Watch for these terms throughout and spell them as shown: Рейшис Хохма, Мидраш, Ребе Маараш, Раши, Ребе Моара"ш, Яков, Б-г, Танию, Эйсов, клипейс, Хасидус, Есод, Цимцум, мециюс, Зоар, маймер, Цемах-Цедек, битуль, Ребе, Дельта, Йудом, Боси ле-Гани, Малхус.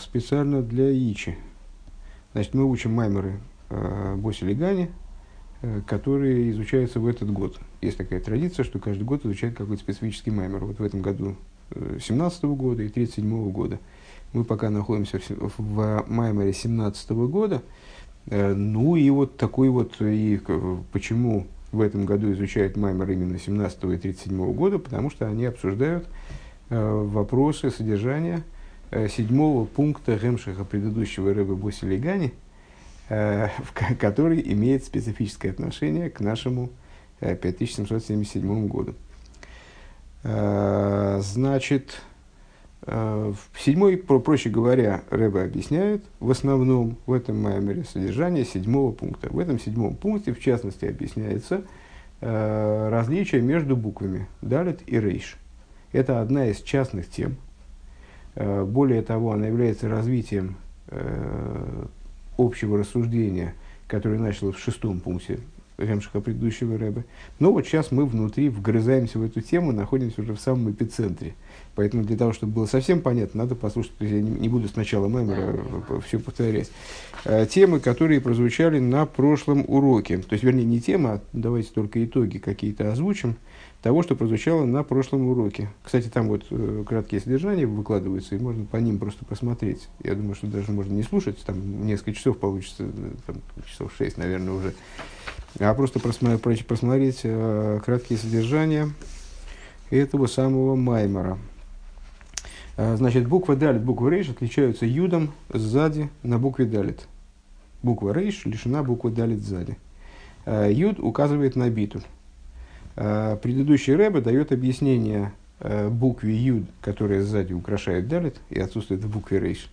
специально для Ичи. Значит, мы учим маймеры Боси ле-Гани, которые изучаются в этот год. Есть такая традиция, что каждый год изучают какой-то специфический маймер. Вот в этом году 17-го года и 37-го года. Мы пока находимся в маймере 17-го года. Ну и вот такой вот, и почему в этом году изучают маймер именно 17-го и 37-го года, потому что они обсуждают вопросы содержания 7-го пункта гемшиха предыдущего Ребе Боси ле-Гани, который имеет специфическое отношение к нашему 5777 году. Значит, седьмой, проще говоря, Ребе объясняет в основном в этом маймере содержание 7-го пункта. В этом 7-м пункте, в частности, объясняется различие между буквами «далет» и «рейш». Это одна из частных тем. Более того, она является развитием общего рассуждения, которое началось в 6-м пункте гемшиха предыдущего Ребе. Но вот сейчас мы внутри вгрызаемся в эту тему, находимся уже в самом эпицентре. Поэтому для того, чтобы было совсем понятно, надо послушать, я не буду сначала маймера все повторять. Темы, которые прозвучали на прошлом уроке. То есть, вернее, не тема, а давайте только итоги какие-то озвучим того, что прозвучало на прошлом уроке. Кстати, там вот краткие содержания выкладываются, и можно по ним просто посмотреть. Я думаю, что даже можно не слушать, там несколько часов получится, там, часов 6, наверное, уже. А просто просмотреть краткие содержания этого самого маймера. Значит, буква далит, буква рейш отличаются юдом сзади на букве далит. Буква рейш лишена буквы далит сзади. Юд указывает на битуль. Предыдущий Ребе дает объяснение букве юд, которая сзади украшает далит, и отсутствует в букве рейш.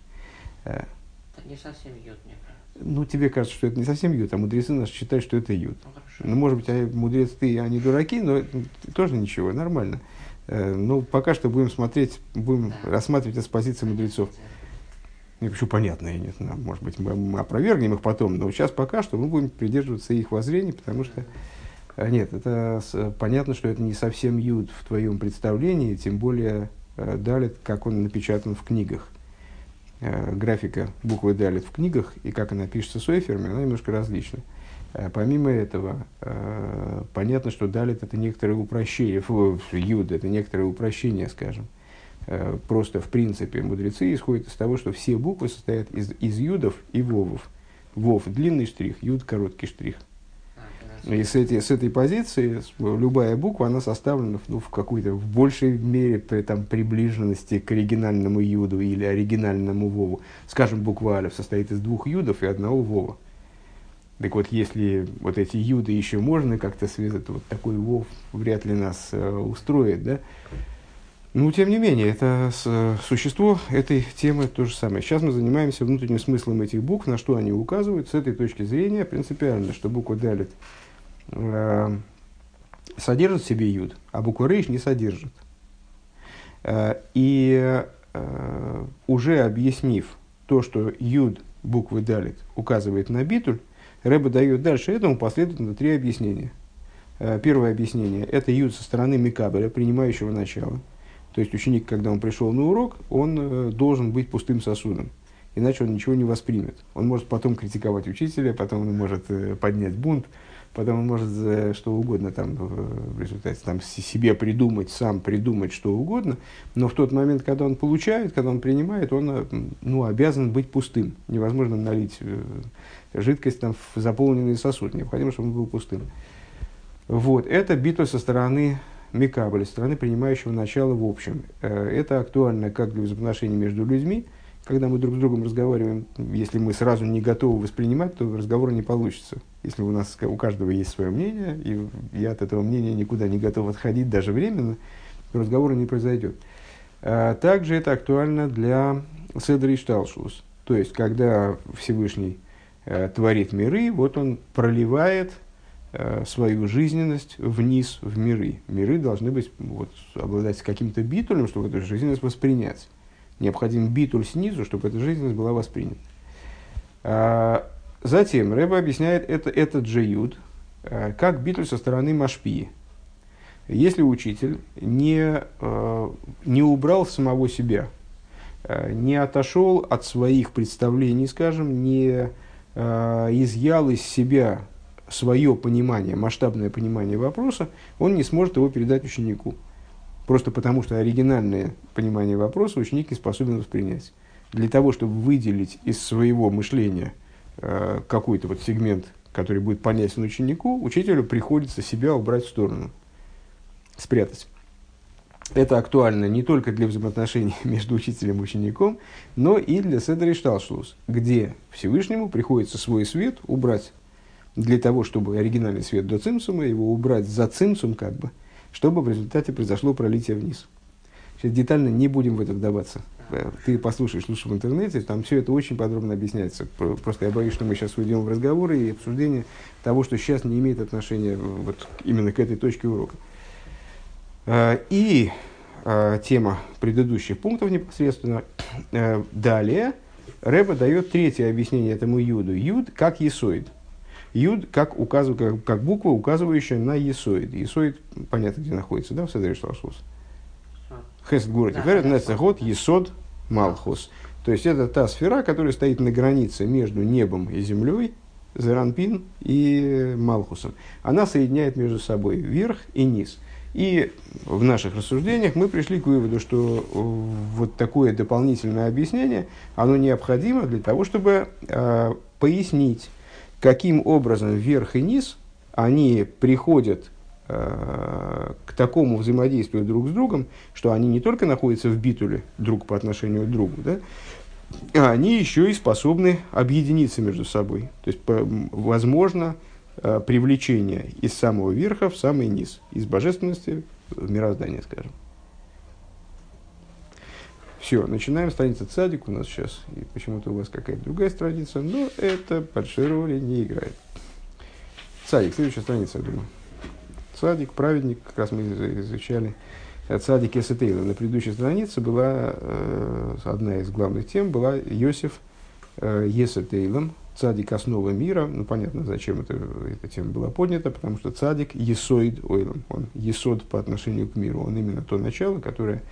Не совсем юд, мне кажется. Ну, тебе кажется, что это не совсем юд, а мудрецы наши считают, что это юд. Ну, может быть, мудрецы, они дураки, но тоже ничего, нормально. Но пока что будем смотреть, будем рассматривать это с позиции мудрецов. Ну, почему понятно, и нет, ну, может быть, мы опровергнем их потом, но сейчас пока что мы будем придерживаться их воззрений, потому что... Нет, это понятно, что это не совсем юд в твоем представлении, тем более далит, как он напечатан в книгах. Графика буквы далит в книгах и как она пишется сойферами, она немножко различна. Помимо этого, понятно, что далит это некоторое упрощение, юд это некоторое упрощение, скажем. Просто в принципе мудрецы исходят из того, что все буквы состоят из юдов и вовов. Вов длинный штрих, юд короткий штрих. И с этой позиции любая буква, она составлена в какой-то в большей мере при там, приближенности к оригинальному юду или оригинальному вову. Скажем, буква алиф состоит из 2 юдов и 1 вова. Так вот, если вот эти юды еще можно как-то связать, вот такой вов вряд ли нас устроит, да? Но, тем не менее, это существо этой темы то же самое. Сейчас мы занимаемся внутренним смыслом этих букв, на что они указывают. С этой точки зрения принципиально, что буква далит содержит в себе юд, а буква рейш не содержит. И уже объяснив то, что юд буквы далит указывает на битуль, Ребе дает дальше этому последовательно 3 объяснения. Первое объяснение – это юд со стороны мекабеля, принимающего начала. То есть ученик, когда он пришел на урок, он должен быть пустым сосудом. Иначе он ничего не воспримет. Он может потом критиковать учителя, потом он может поднять бунт, потом он может что угодно там, в результате там, себе придумать, сам придумать что угодно. Но в тот момент, когда он получает, когда он принимает, он ну, обязан быть пустым. Невозможно налить жидкость там, в заполненный сосуд. Необходимо, чтобы он был пустым. Вот. Это битва со стороны мекабеля, со стороны принимающего начала в общем. Это актуально как для взаимоотношений между людьми. Когда мы друг с другом разговариваем, если мы сразу не готовы воспринимать, то разговора не получится. Если у нас у каждого есть свое мнение, и я от этого мнения никуда не готов отходить, даже временно, то разговора не произойдет. Также это актуально для Седра Ишталшус. То есть, когда Всевышний творит миры, вот он проливает свою жизненность вниз в миры. Миры должны быть, вот, обладать каким-то битулем, чтобы эту жизненность воспринять. Необходим битуль снизу, чтобы эта жизненность была воспринята. Затем Ребе объясняет этот же юд как битуль со стороны машпии. Если учитель не убрал самого себя, не отошел от своих представлений, скажем, не изъял из себя свое понимание, масштабное понимание вопроса, он не сможет его передать ученику. Просто потому, что оригинальное понимание вопроса ученик не способен воспринять. Для того, чтобы выделить из своего мышления какой-то вот сегмент, который будет понятен ученику, учителю приходится себя убрать в сторону, спрятать. Это актуально не только для взаимоотношений между учителем и учеником, но и для седер ишталшлус, где Всевышнему приходится свой свет убрать, для того, чтобы оригинальный свет до цимсума, его убрать за цимсум, как бы, чтобы в результате произошло пролитие вниз. Сейчас детально не будем в это вдаваться. Ты послушаешь лучше в интернете, там все это очень подробно объясняется. Просто я боюсь, что мы сейчас уйдем в разговоры и обсуждение того, что сейчас не имеет отношения вот именно к этой точке урока. И тема предыдущих пунктов непосредственно. Далее Ребе дает третье объяснение этому юду. Юд как есоид. Юд как, как буква, указывающая на есоид. Есоид, понятно, где находится, да, в седер ишталшлус. Хесед городе Херет, Нецехот, Есод, Малхус. То есть это та сфера, которая стоит на границе между небом и землей, Зеранпин и Малхусом. Она соединяет между собой верх и низ. И в наших рассуждениях мы пришли к выводу, что вот такое дополнительное объяснение, оно необходимо для того, чтобы пояснить, каким образом верх и низ, они приходят к такому взаимодействию друг с другом, что они не только находятся в битуле друг по отношению к другу, да, а они еще и способны объединиться между собой. То есть, возможно, привлечение из самого верха в самый низ, из божественности в мироздание, скажем. Все, начинаем. Страница цадик у нас сейчас. И почему-то у вас какая-то другая страница, но это большой роли не играет. Цадик, следующая страница, я думаю. Цадик, праведник, как раз мы изучали цадик Эсетейла. На предыдущей странице была одна из главных тем, была Йосеф Эсетейлом, цадик основа мира. Ну, понятно, зачем эта тема была поднята, потому что цадик Есоид Ойлом, он Есод по отношению к миру, он именно то начало, которое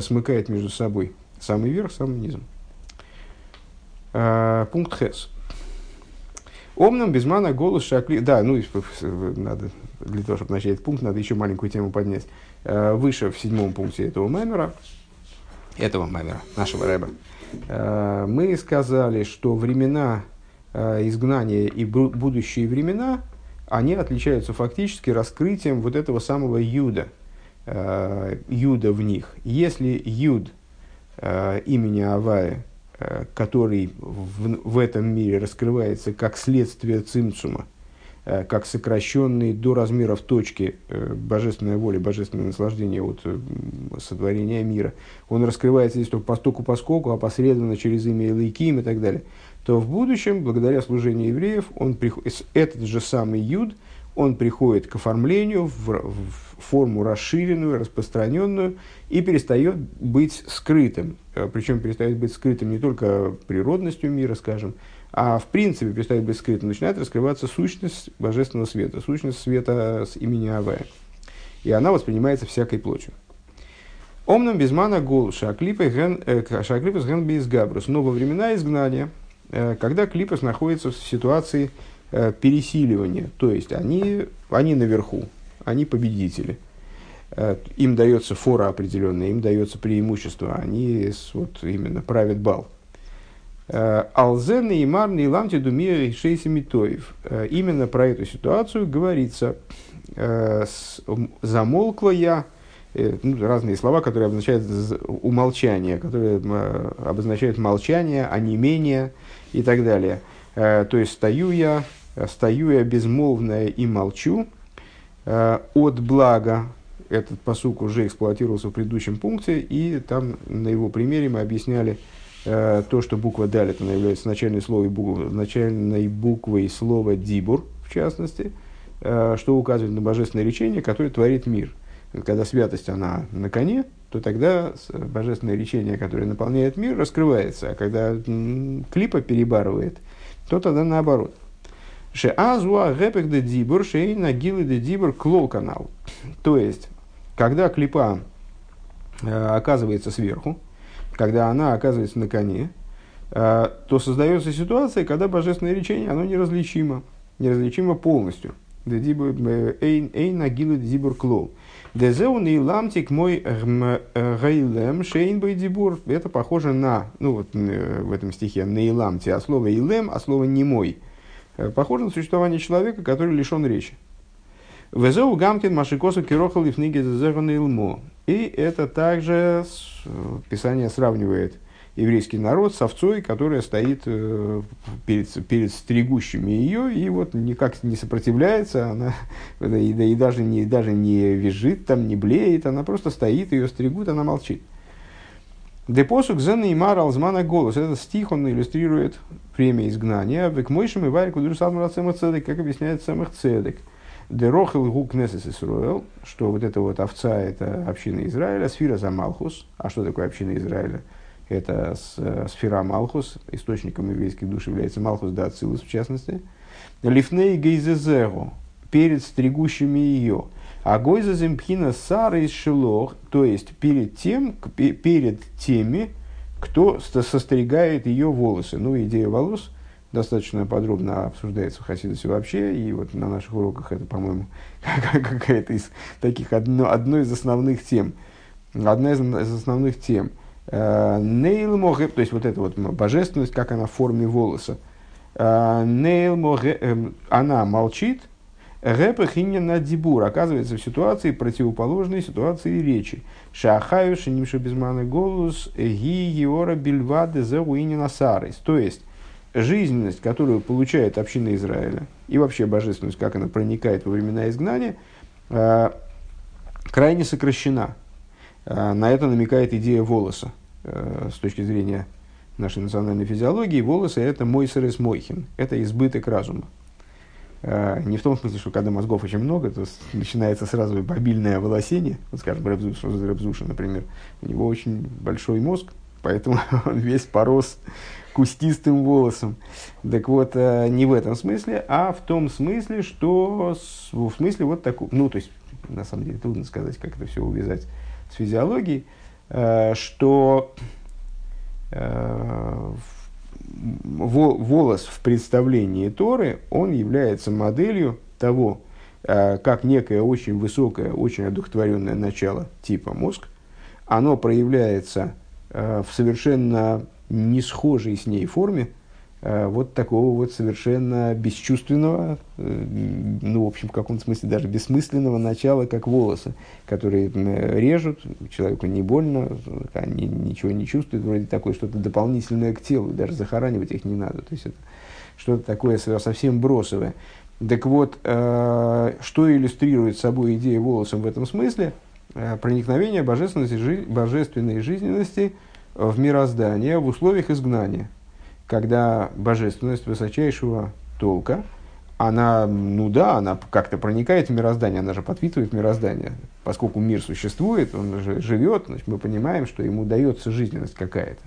смыкает между собой самый верх, самый низ. Пункт Хес. Омном, безмана, голос, шакли... Да, ну, надо, для того, чтобы начать этот пункт, надо еще маленькую тему поднять. Выше, в седьмом пункте этого маймера, нашего Ребе, мы сказали, что времена изгнания и будущие времена, они отличаются фактически раскрытием вот этого самого юда. Юда в них. Если юд имени Авая, который в этом мире раскрывается как следствие цимцума, как сокращенный до размеров точки божественной воли, божественное наслаждение от сотворения мира. Он раскрывается здесь только по стоку, поскольку, опосредованно через имя Элоким и так далее. То в будущем, благодаря служению евреев, этот же самый юд, он приходит к оформлению в форму расширенную, распространенную и перестает быть скрытым. Причем перестает быть скрытым не только природностью мира, скажем, а в принципе перестает быть скрытым. Начинает раскрываться сущность божественного света, сущность света с имени Авая. И она воспринимается всякой плотью. Омном безмана гол шаклипес ген без габрус. Но во времена изгнания, когда клипос находится в ситуации пересиливания, то есть они наверху, они победители, им дается фора определенная, им дается преимущество, они вот именно правят бал. Алзен и марный ламти думия шейси митоев. Именно про эту ситуацию говорится. Замолкла я, разные слова, которые обозначают умолчание, которые обозначают молчание, онемение и так далее. То есть стою я безмолвная и молчу от блага. Этот пасук уже эксплуатировался в предыдущем пункте, и там на его примере мы объясняли то, что буква далит, она является начальной буквой слова дибур, в частности, что указывает на божественное речение, которое творит мир. Когда святость она на коне, то тогда божественное речение, которое наполняет мир, раскрывается, а когда клипа перебарывает, то тогда наоборот. То есть, когда клипа оказывается сверху, когда она оказывается на коне, то создается ситуация, когда божественное речение, оно неразличимо, неразличимо полностью. Это похоже на, ну вот в этом стихе, на иламти, а слово илем, а слово немой, похоже на существование человека, который лишен речи. Везеу гамкин машикосу кирохал и в книге зазерон илмо. И это также Писание сравнивает еврейский народ с овцой, которая стоит перед стригущими ее, и вот никак не сопротивляется, она и даже не визжит, там, не блеет, она просто стоит, ее стригут, она молчит. Депосук зен и мар алзмана голос. Этот стих, он иллюстрирует время изгнания. Век мойшем и варик удур садмара Цемах-Цедек, как объясняет Цемах-Цедек. Дерохил гукнесес Исруэл, что вот эта вот овца, это община Израиля, сфира за Малхус. А что такое община Израиля? Это сфера Малхус, источником еврейских душ является Малхус, да, Ацилус в частности. Лифней гейзезеру, перед стригущими ее. А гойзезем пхина сара из шелох, то есть перед теми, кто состригает ее волосы. Ну, идея волос достаточно подробно обсуждается в хасидусе вообще, и вот на наших уроках это, по-моему, какая-то из таких, одной из основных тем. Нейл моге, то есть вот эта вот божественность, как она в форме волоса. Нейл моге, она молчит. Гэпэхиньяна дибур оказывается в ситуации, противоположной ситуации речи. Шахаю шинимши безманы голос ги еора бельвады зэуинина сарис. То есть жизненность, которую получает община Израиля, и вообще божественность, как она проникает во времена изгнания, крайне сокращена. На это намекает идея волоса. С точки зрения нашей национальной физиологии, волосы – это мойсерес мойхин, это избыток разума. Не в том смысле, что когда мозгов очень много, то начинается сразу обильное волосение. Вот, скажем, Ребзуша, например, у него очень большой мозг, поэтому он весь порос кустистым волосом. Так вот, не в этом смысле, а в том смысле, что... В смысле вот такой... Ну, то есть, на самом деле, трудно сказать, как это все увязать с физиологией, что волос в представлении Торы, он является моделью того, как некое очень высокое, очень одухотворенное начало типа мозг, оно проявляется в совершенно не схожей с ней форме, вот такого вот совершенно бесчувственного, ну, в общем, в каком-то смысле даже бессмысленного начала, как волосы, которые режут, человеку не больно, они ничего не чувствуют, вроде такое что-то дополнительное к телу, даже захоранивать их не надо, то есть это что-то такое совсем бросовое. Так вот, что иллюстрирует собой идея волоса в этом смысле? Проникновение божественной жизненности в мироздание в условиях изгнания, когда божественность высочайшего толка, она, ну да, она как-то проникает в мироздание, она же подпитывает мироздание. Поскольку мир существует, он же живет, значит, мы понимаем, что ему дается жизненность какая-то.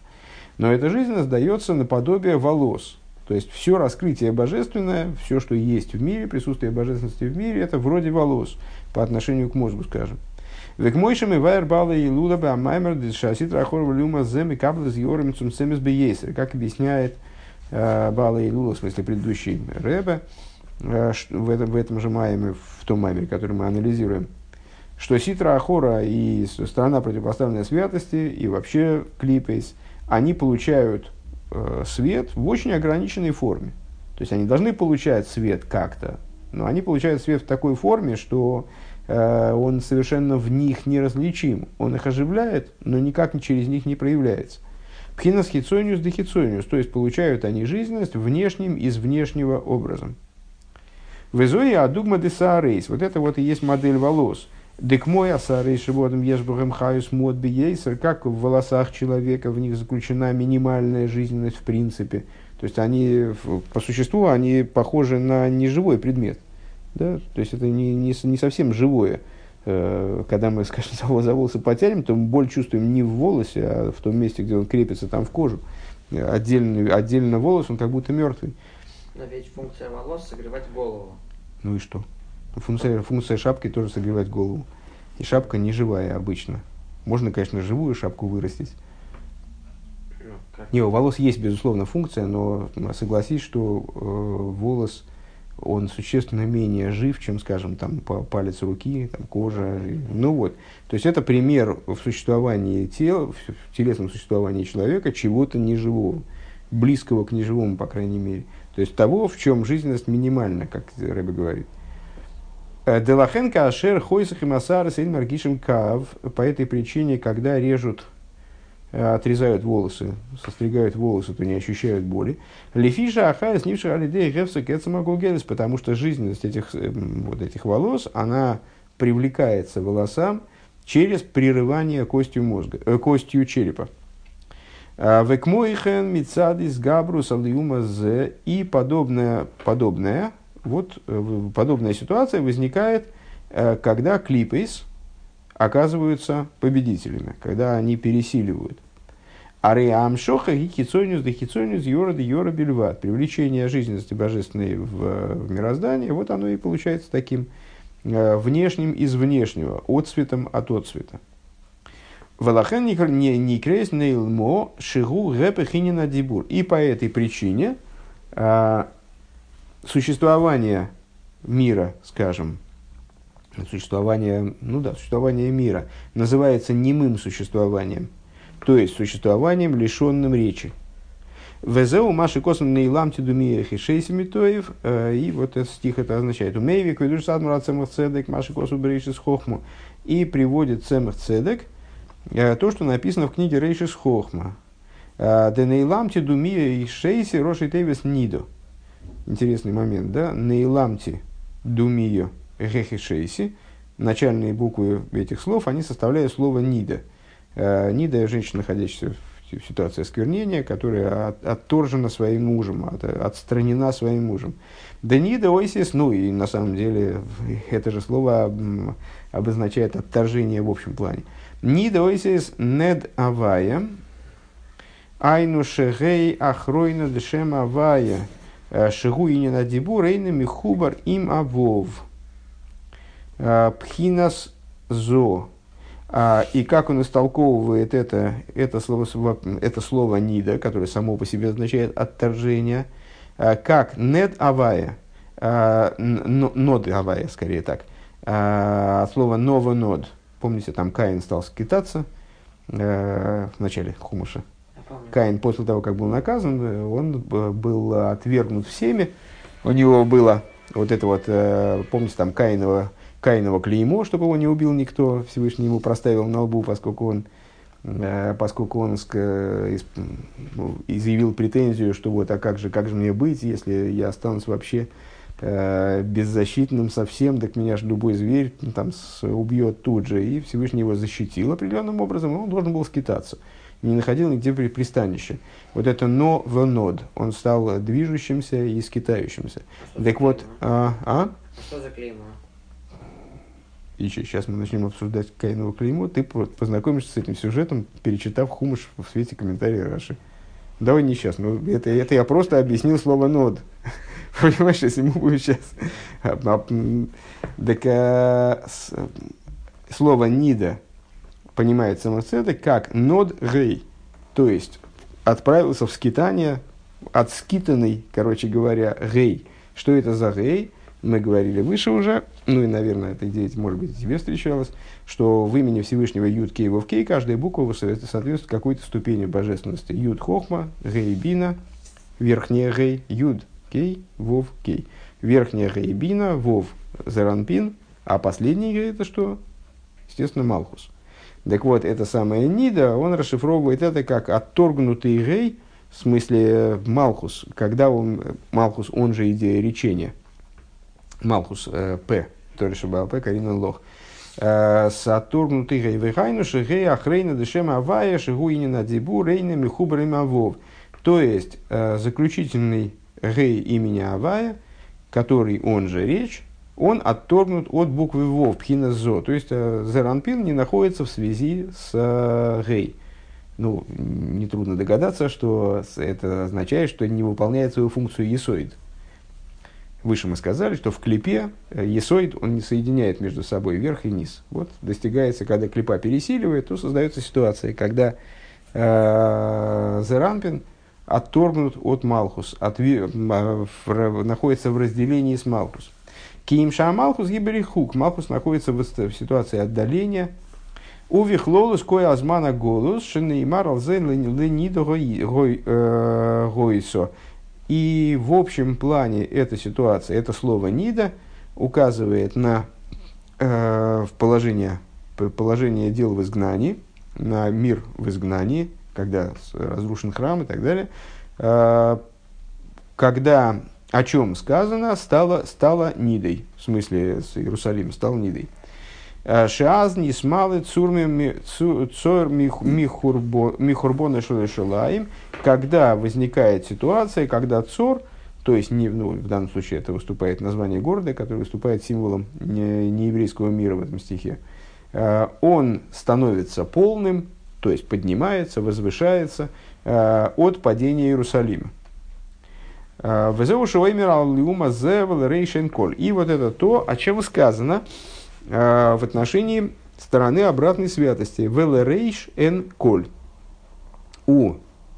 Но эта жизненность дается наподобие волос. То есть, все раскрытие божественное, все, что есть в мире, присутствие божественности в мире, это вроде волос по отношению к мозгу, скажем. Как объясняет Бала и Лула, в смысле предыдущий Ребе, в этом же маймере, в том маймере, который мы анализируем, что ситра ахора и сторона противопоставленной святости, и вообще клипейс, они получают свет в очень ограниченной форме. То есть, они должны получать свет как-то, но они получают свет в такой форме, что... он совершенно в них неразличим. Он их оживляет, но никак через них не проявляется. Пхинас хицониус де хицониус, то есть получают они жизненность внешним из внешнего образом. Везои адугма де саарейс. Вот это вот и есть модель волос. Декмоя саарейс шиводом ешбухем хаюс мод бейсер. Как в волосах человека, в них заключена минимальная жизненность в принципе. То есть они, по существу, они похожи на неживой предмет. Да? То есть, это не совсем живое. Когда мы, скажем, за волосы потянем, то мы боль чувствуем не в волосе, а в том месте, где он крепится, там в кожу. Отдельно волос, он как будто мертвый. Но ведь функция волос – согревать голову. Ну и что? Функция шапки тоже согревать голову. И шапка не живая обычно. Можно, конечно, живую шапку вырастить. Не, у волос есть, безусловно, функция, но согласись, что волос, он существенно менее жив, чем, скажем, там, палец руки, там, кожа. Ну вот. То есть это пример в существовании тела, в телесном существовании человека чего-то неживого, близкого к неживому, по крайней мере. То есть того, в чем жизненность минимальна, как Ребе говорит. Делахенка ашер хойсах и масар сейн маргишем кав. По этой причине, когда режут, отрезают волосы, состригают волосы, то не ощущают боли. Лефиша ахая снивших алидей гевса кецамагугелес, потому что жизненность этих, вот этих волос, она привлекается волосам через прерывание костью мозга, костью черепа. Векмоихен мицадис габрус алиума зе, и подобное, вот подобная ситуация возникает, когда клипейс оказываются победителями, когда они пересиливают. Ариамшоха и хицониус да хицониус йора да йора бельват. Привлечение жизненности божественной в мироздание, вот оно и получается таким внешним из внешнего, отцветом от отцвета. Валахан никрес нейлмо шигу гэпэхинина дибур. И по этой причине существование мира, скажем, существование мира называется немым существованием, то есть существованием, лишенным речи. Везеу маши косом нейламти думиях и шейсимитоев. И вот этот стих это означает. Умейвик ведуш садмура цемах-цедек маши косу рейшис хохму. И приводит цемах-цедек то, что написано в книге Рейшис Хохма. Де нейламти думиях и шейси роши тевес нидо. Интересный момент, да? Нейламти думиях. Гехишейси, начальные буквы этих слов, они составляют слово «нида». «Нида» – женщина, находящаяся в ситуации осквернения, которая отторжена своим мужем, отстранена своим мужем. «Да нида ойсис», ну и на самом деле это же слово обозначает отторжение в общем плане. «Нида ойсис нед авая, айну шегей ахройна дешем авая, шегу и ненадибу рейна михубар им авов». Пхинас зо. И как он истолковывает это слово нида, которое само по себе означает отторжение, как нед авая, нод авая, скорее так, от слова ново нод. Помните, там Каин стал скитаться в начале хумуша. Каин после того, как был наказан, он был отвергнут всеми. У него было вот это вот, помните, там Каиново клеймо, чтобы его не убил никто, Всевышний ему проставил на лбу, поскольку он изъявил претензию, что вот, а как же мне быть, если я останусь вообще беззащитным совсем, так меня же любой зверь там убьет тут же. И Всевышний его защитил определенным образом, и он должен был скитаться. Не находил нигде пристанища. Вот это но в нод, он стал движущимся и скитающимся. А так вот, что за клеймо? И сейчас мы начнем обсуждать Каиново клеймо. Ты познакомишься с этим сюжетом, перечитав хумаш в свете комментариев Раши. Давай не сейчас. Ну, это я просто объяснил слово «нод». Понимаешь, если мы будем сейчас... Так слово «нида» понимает цемах-цедек как «нод гей». То есть, отправился в скитание, отскитанный, короче говоря, гей. Что это за гей? Мы говорили выше уже, ну и, наверное, эта идея, может быть, и тебе встречалась, что в имени Всевышнего Юд Кей Вов Кей каждая буква соответствует какой-то ступени божественности. Юд Хохма, Гей Бина, верхняя Гей, Юд Кей Вов Кей. Верхняя Гей Бина, Вов Заранпин, а последний Гей это что? Естественно, Малхус. Так вот, это самая Нида, он расшифровывает это как отторгнутый Гей, в смысле Малхус, когда он, Малхус, он же идея речения. Малхус П. Торишабал П. Карина Лох. Сатурнутый гей вихайну шигей ахрейна дешем авая шигу инина дибу рейна михубра им авов. То есть, заключительный гей имени авая, который он же речь, он отторгнут от буквы вов, пхина зо. То есть, заранпин не находится в связи с гей. Ну, нетрудно догадаться, что это означает, что не выполняет свою функцию есоид. Выше мы сказали, что в клипе есоид, он не соединяет между собой верх и низ. Вот достигается, когда клипа пересиливает, то создается ситуация, когда Зеранпин отторгнут от Малхус, находится в разделении с Малхус. Киимша Малхус гиберихук. Малхус находится в ситуации отдаления. Увихлолус кое азмана голос, шенеймар алзен ленидо гойсо. И в общем плане эта ситуация, это слово «нида» указывает на положение дел в изгнании, на мир в изгнании, когда разрушен храм и так далее. Когда о чем сказано, стало нидой, в смысле Иерусалим стал нидой. «Шиаз нисмалы цур михурбона шулешулаим», когда возникает ситуация, когда цур, то есть в данном случае это выступает название города, который выступает символом нееврейского мира в этом стихе, он становится полным, то есть поднимается, возвышается от падения Иерусалима. И вот это то, о чем сказано в отношении стороны обратной святости. Веле рейш эн коль. У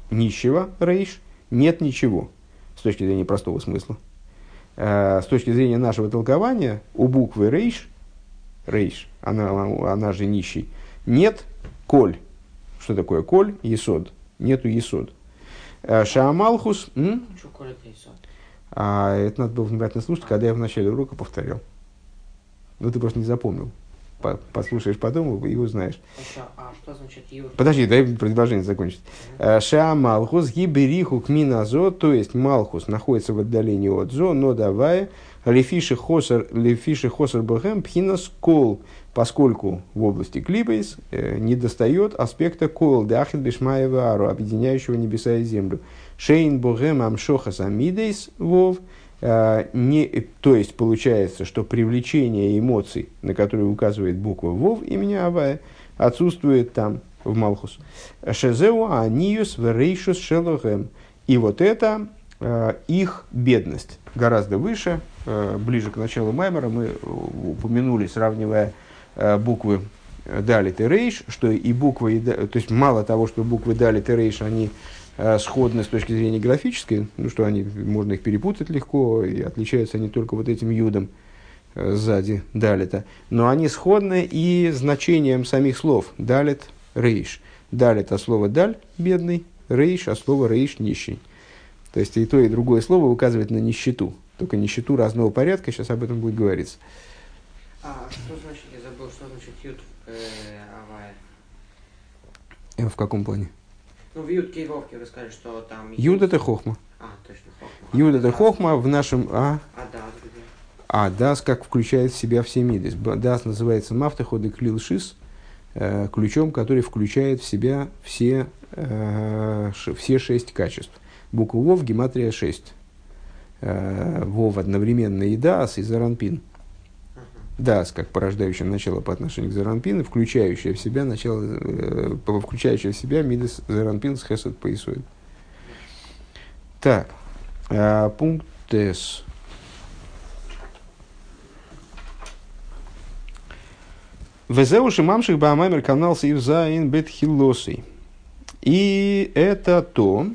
нищего рейш нет ничего, с точки зрения простого смысла. С точки зрения нашего толкования, у буквы рейш, она же нищий, нет коль. Что такое коль? Есод. Нету есод. Шаамалхус. Почему коль это есод? Это надо было внимательно слушать, когда я в начале урока повторял. Ну, ты просто не запомнил. Послушаешь потом и узнаешь. А что значит юр? Подожди, дай предложение закончить. Ша Малхус гибериху кминазо, то есть Малхус находится в отдалении от Зо, но давая лефиши хосер бхэм пхинас кол, поскольку в области клипейс недостает аспекта кол, дахид бешмаева ару, объединяющего небеса и землю. Шейн бхэм амшохас амидейс вов. То есть получается, что привлечение эмоций, на которые указывает буква Вов имени Авая, отсутствует там в Малхус. Шезеу аниюс верейшус шелохэм. И вот это их бедность. Гораздо выше, ближе к началу Маймера, мы упомянули, сравнивая буквы Далит и Рейш, что и буквы, то есть мало того, что буквы Далит и Рейш, они сходны с точки зрения графической, ну что они, можно их перепутать легко, и отличаются они только вот этим юдом сзади далита, но они сходны и значением самих слов далит, рейш. Далит от слова даль, бедный, рейш от слова рейш, нищий. То есть и другое слово указывает на нищету, только нищету разного порядка, сейчас об этом будет говориться. А что значит, я забыл, что значит юд Авая? В каком плане? Ну, в Юдке и Вовке вы сказали, что там... Юд – это хохма. А, точно, хохма. Юд – это хохма в нашем... Адас, как включает в себя все мидес. Адас называется мафтаход и клилшис, ключом, который включает в себя все шесть качеств. Буква Вов – гематрия 6. Вов – одновременно и Дас, и Заранпин. Дас, как порождающее начало по отношению к Заранпину, включающее в себя начало, включающее в себя мидас Заранпин с хесед поясует. Так, пункт С. Везеуши мамших баамаймер канал сивзаин бет хиллосей. И это то,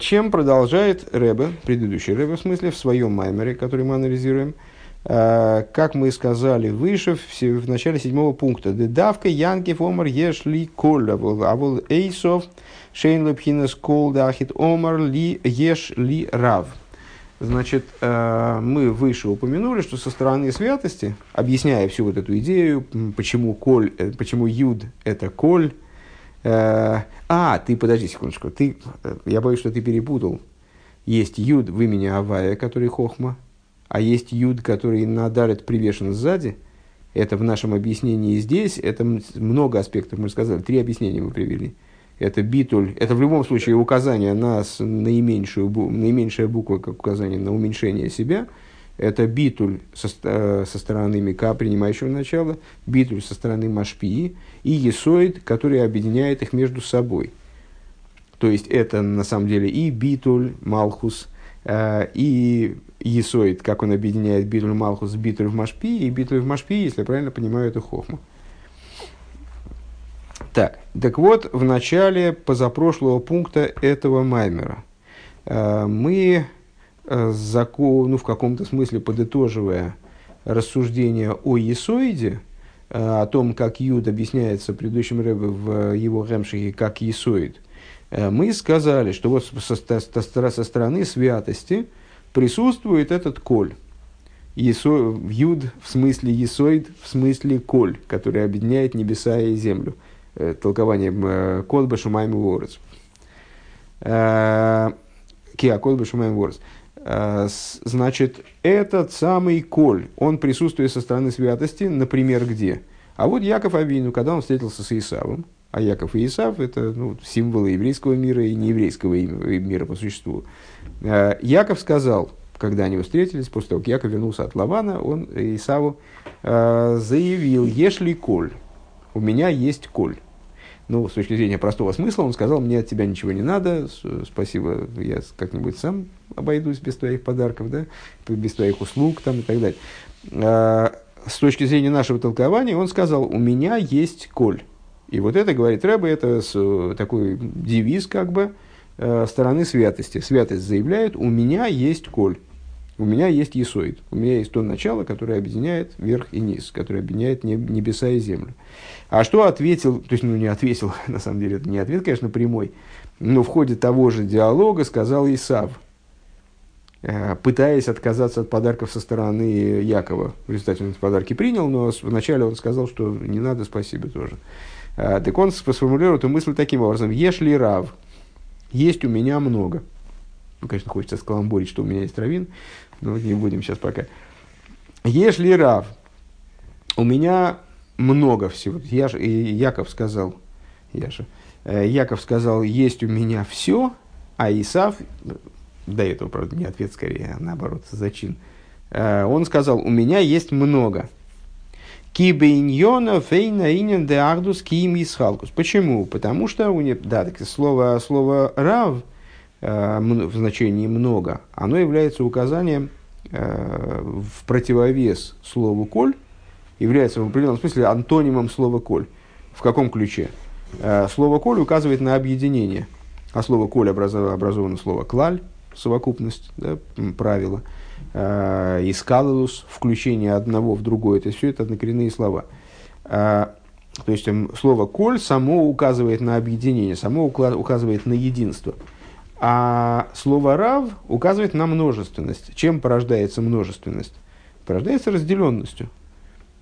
чем продолжает Ребе, предыдущий Ребе в смысле, в своем маймере, который мы анализируем. Как мы сказали выше, в начале 7 пункта. Дедавка Янки Омар Ешли Колла, Авол Эйсов, Шейн Лепхинес Кол, Дахит Омар Ли Ешли Рав. Значит, мы выше упомянули, что со стороны святости, объясняя всю вот эту идею, почему Юд это Коль. Ты подожди секундочку, я боюсь, что ты перепутал. Есть Юд в имени Авая, который Хохма. А есть юд, который на далит привешен сзади. Это в нашем объяснении здесь. Это много аспектов, мы сказали. 3 объяснения мы привели. Это битуль. Это в любом случае указание на наименьшая буква, как указание на уменьшение себя. Это битуль со стороны мика, принимающего начало. Битуль со стороны машпии. И есоид, который объединяет их между собой. То есть, это на самом деле и битуль, малхус, и есоид, как он объединяет битуль малхус с битуль в машпи, и битуль в машпи, если я правильно понимаю, это хохма. Так вот, в начале позапрошлого пункта этого маймера мы, в каком-то смысле подытоживая рассуждение о есоиде, о том, как Юд объясняется предыдущим Ребе в его Гемшихе как есоид, мы сказали, что вот со стороны святости присутствует этот коль. Юд в смысле есоид, в смысле коль, который объединяет небеса и землю. Толкование «Кол бешумаем ворец». «Киа кол бешумаем ворец». Значит, этот самый коль, он присутствует со стороны святости, например, где? А вот Яков Авину, когда он встретился с Исавом, а Яков и Исав – это символы еврейского мира и нееврейского мира по существу. Яков сказал, когда они встретились, после того, как Яков вернулся от Лавана, он Исаву заявил: «Ешли коль». У меня есть коль. Ну, с точки зрения простого смысла, он сказал: мне от тебя ничего не надо, спасибо, я как-нибудь сам обойдусь без твоих подарков, да? Без твоих услуг там, и так далее. С точки зрения нашего толкования, он сказал: у меня есть коль. И вот это, говорит Ребе, это такой девиз как бы стороны святости. Святость заявляет: у меня есть коль, у меня есть есоид, у меня есть то начало, которое объединяет верх и низ, которое объединяет небеса и землю. А что ответил, то есть, не ответил, на самом деле, это не ответ, конечно, прямой, но в ходе того же диалога сказал Исав, пытаясь отказаться от подарков со стороны Якова. В результате он подарки принял, но вначале он сказал, что не надо, спасибо тоже. Так он сформулировал эту мысль таким образом: «Еш ли рав?» «Есть у меня много». Ну, конечно, хочется скаламбурить, что у меня есть раввин, но не будем сейчас пока. «Еш ли рав?» «У меня много всего». Яков сказал, «Есть у меня все», а Исав, до этого, правда, не ответ, скорее, а наоборот, зачин. Он сказал: «У меня есть много». Почему? Потому что слово «рав» в значении «много», оно является указанием в противовес слову «коль», является в определенном смысле антонимом слова «коль». В каком ключе? Слово «коль» указывает на объединение, а слово «коль» образовано слово «клаль», совокупность, да, правила. Искалус, включение одного в другое, то есть все это однокоренные слова. То есть слово «коль» само указывает на объединение, само указывает на единство, а слово «рав» указывает на множественность. Чем порождается множественность? Порождается разделенностью.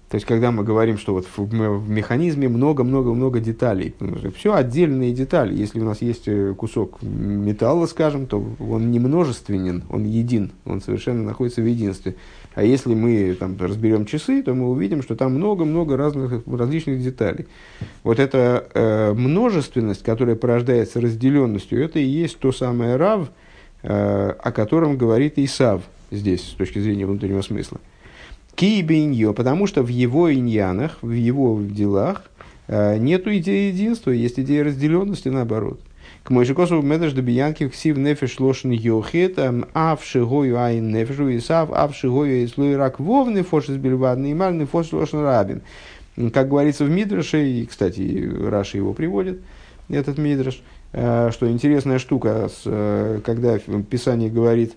То есть, когда мы говорим, что вот в механизме много-много-много деталей, все отдельные детали. Если у нас есть кусок металла, скажем, то он не множественен, он един, он совершенно находится в единстве. А если мы там разберем часы, то мы увидим, что там много-много различных деталей. Вот эта множественность, которая порождается разделенностью, это и есть то самое рав, о котором говорит Исав здесь, с точки зрения внутреннего смысла. Кибиньё, потому что в его иньянах, в его делах нет идеи единства, есть идея разделенности наоборот. К мойшикосу медаш дебиянки ксив нефеш лошен йохет, авшигою айн нефешу и сав, авшигою и слой рак вовны фошис бельвадны и мальны фошис лошен рабин. Как говорится в Мидраше, и, кстати, Раши его приводит, этот Мидраш, что интересная штука, когда Писание говорит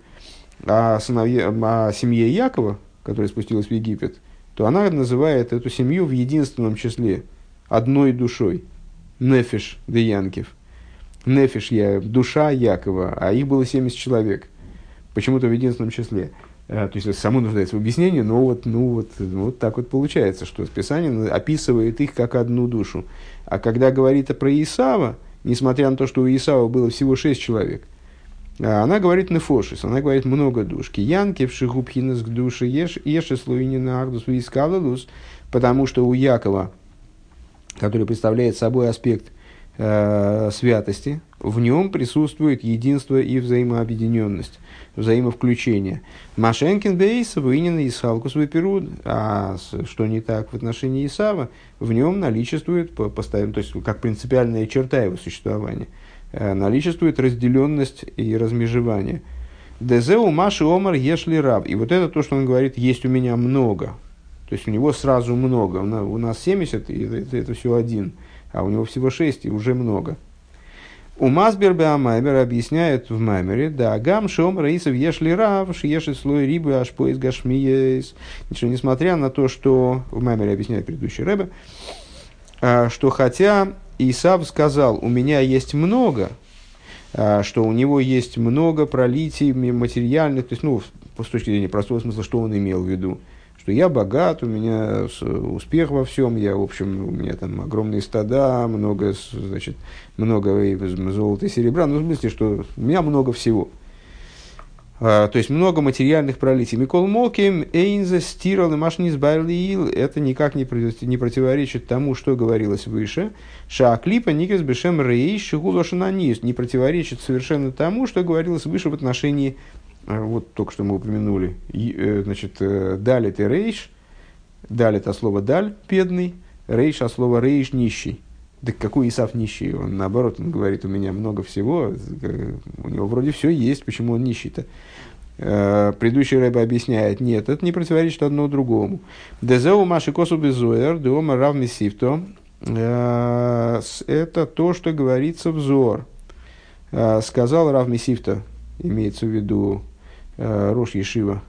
о семье Якова, которая спустилась в Египет, то она называет эту семью в единственном числе, одной душой. Нефиш де Янкев. Нефиш, душа Якова, а их было 70 человек. Почему-то в единственном числе. То есть, это само нуждается в объяснении, но вот так вот получается, что Писание описывает их как одну душу. А когда говорит про Исава, несмотря на то, что у Исава было всего 6 человек, она говорит нефошис, она говорит много душки. Янкев шигубхинес к душе ешес луинина ардус вискалалус, потому что у Якова, который представляет собой аспект святости, в нем присутствует единство и взаимообъединенность, взаимовключение. Машенкин бейс вынина исалкус выперуд, а что не так в отношении Исава, в нем наличествует, то есть как принципиальная черта его существования, наличествует разделенность и размежевание. Дезеу маши омар ешли рав. И вот это то, что он говорит: есть у меня много. То есть у него сразу много. У нас 70, и это все один. а у него всего 6 и уже много. У Масбербе Амаймер объясняет в Маймере, да, гам шом раисов ешли рав, шеши слой рибы аж поис гашмиес. Несмотря на то, что в Маймере объясняет предыдущий Ребе, что хотя Исав сказал, у меня есть много, что у него есть много пролитий материальных, то есть, ну, с точки зрения простого смысла, что он имел в виду? Что я богат, у меня успех во всем, я, в общем, у меня там огромные стада, много, значит, много золота и серебра, ну, в смысле, что у меня много всего. То есть, много материальных пролитий. Микол Моким, Эйнзе, Стирал и Машниц Байлиил, это никак не противоречит тому, что говорилось выше. Шааклипа, Никес, Бешем, Рейш, Шигулошананис, не противоречит совершенно тому, что говорилось выше в отношении, вот только что мы упомянули, значит, Далит и Рейш. Далит от слова Даль, бедный, Рейш от слова Рейш, нищий. Да какой Исав нищий? Он, наоборот, он говорит, у меня много всего, у него вроде все есть, почему он нищий-то? Предыдущий Ребе объясняет, нет, это не противоречит одному другому. Дезеу маши косу безуэр, деома рав месифто. Это то, что говорится в Зоар. Сказал рав месифто, имеется в виду Рош Ешива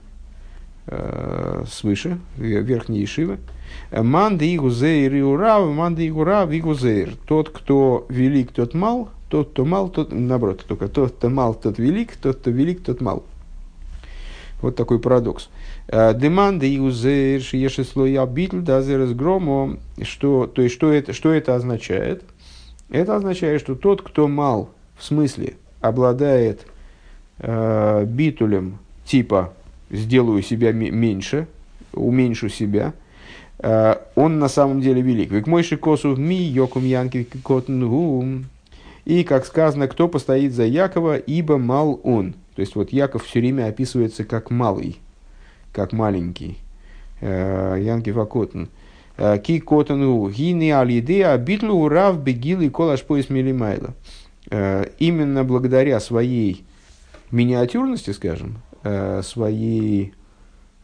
свыше, верхний Ешива. Манды игузейр и урав, манды игурав и гузейр. Тот, кто велик, тот мал, тот, кто мал, тот, наоборот, только тот, кто мал, тот велик, тот, кто велик, тот мал. Вот такой парадокс. Деманды игузейр, шиеши слой абитль, дазер из громо. То есть, что это означает? Это означает, что тот, кто мал, в смысле, обладает битулем, типа, сделаю себя меньше, уменьшу себя, он на самом деле велик. Вик мойши косу ми йокум янки котнгум. И, как сказано, кто постоит за Якова, ибо мал он. То есть, вот Яков все время описывается как малый, как маленький. Янки вакотн. Ки котнгу гини алидеа битлу урав бегил и колаш пояс милимайла. Именно благодаря своей миниатюрности, скажем, своей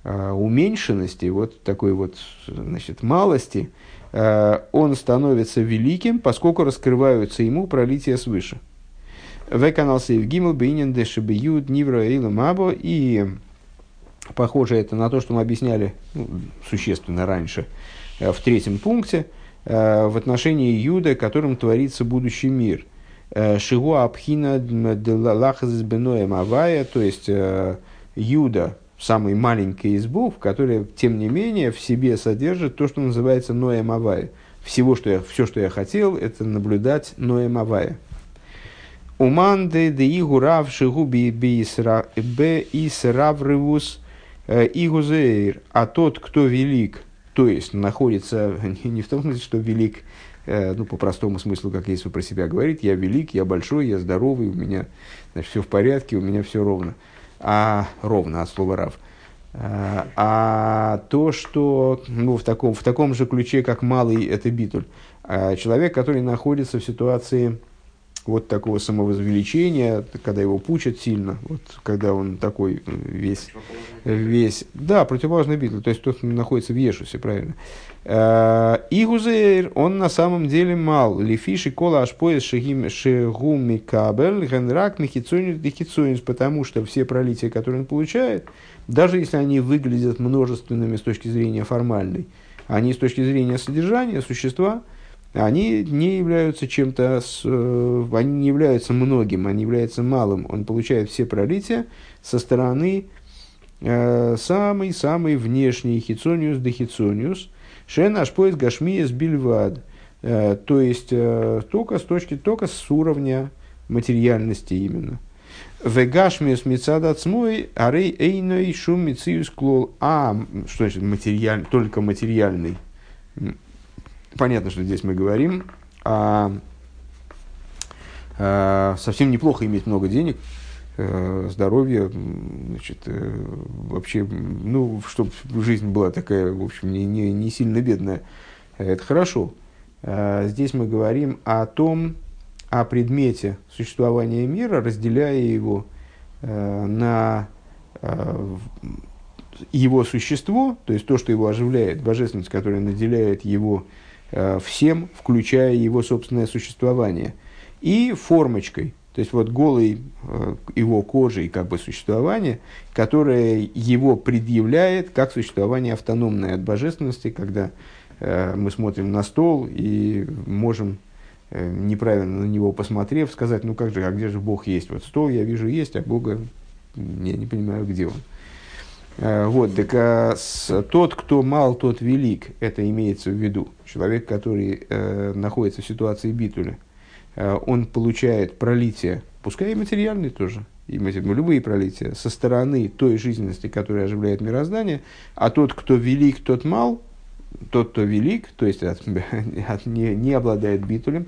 уменьшенности, вот такой вот, значит, малости, он становится великим, поскольку раскрываются ему пролития свыше. И похоже это на то, что мы объясняли, ну, существенно раньше, в третьем пункте, в отношении Юда, которым творится будущий мир. Шигу Абхина Делахаз Беноем Авая, то есть Юда, самой маленькой из букв, которая, тем не менее, в себе содержит то, что называется Ноэм Авая. Все, что я хотел, это наблюдать Ноэм Авая. Уманды деигу рав шигу би исрав рывус игузеир. А тот, кто велик, то есть находится не в том смысле, что велик, ну, по простому смыслу, как если про себя говорит, я велик, я большой, я здоровый, у меня, значит, все в порядке, у меня все ровно. А ровно от слова рав. А то, что, ну, в таком же ключе, как малый, это битуль. Человек, который находится в ситуации вот такого самовозвеличения, когда его пучат сильно, вот когда он такой весь, да, противоположный битуль, то есть тот находится в ешусе, правильно. Игузейр, он на самом деле мал. Лифиши кола ашпоэс шигуми кабель генрак михицонис дихицонис, потому что все пролития, которые он получает, даже если они выглядят множественными с точки зрения формальной, они с точки зрения содержания, существа, они не являются чем-то, они не являются многим, они являются малым. Он получает все пролития со стороны самой-самой внешней, хицониус де хицониус, шен ашпоэс гашмиес бильвад, то есть только с уровня материальности именно. Вегашмиес мицад ацмой арей эйной шум мициус клол. А что значит материальный, только материальный? Понятно, что здесь мы говорим совсем неплохо иметь много денег, здоровье, значит, вообще, ну, чтобы жизнь была такая, в общем, не сильно бедная, это хорошо. Здесь мы говорим о том, о предмете существования мира, разделяя его на его существо, то есть то, что его оживляет, божественность, которая наделяет его всем, включая его собственное существование, и формочкой, то есть вот голой его кожей как бы существование, которое его предъявляет как существование автономное от божественности, когда мы смотрим на стол и можем, неправильно на него посмотрев, сказать, ну как же, а где же Бог есть? Вот стол я вижу есть, а Бога я не понимаю, где он. Вот, так тот, кто мал, тот велик, это имеется в виду. Человек, который находится в ситуации битуля, он получает пролитие, пускай и материальное тоже, и любые пролития, со стороны той жизненности, которая оживляет мироздание, а тот, кто велик, тот мал, тот, кто велик, то есть не обладает битулем,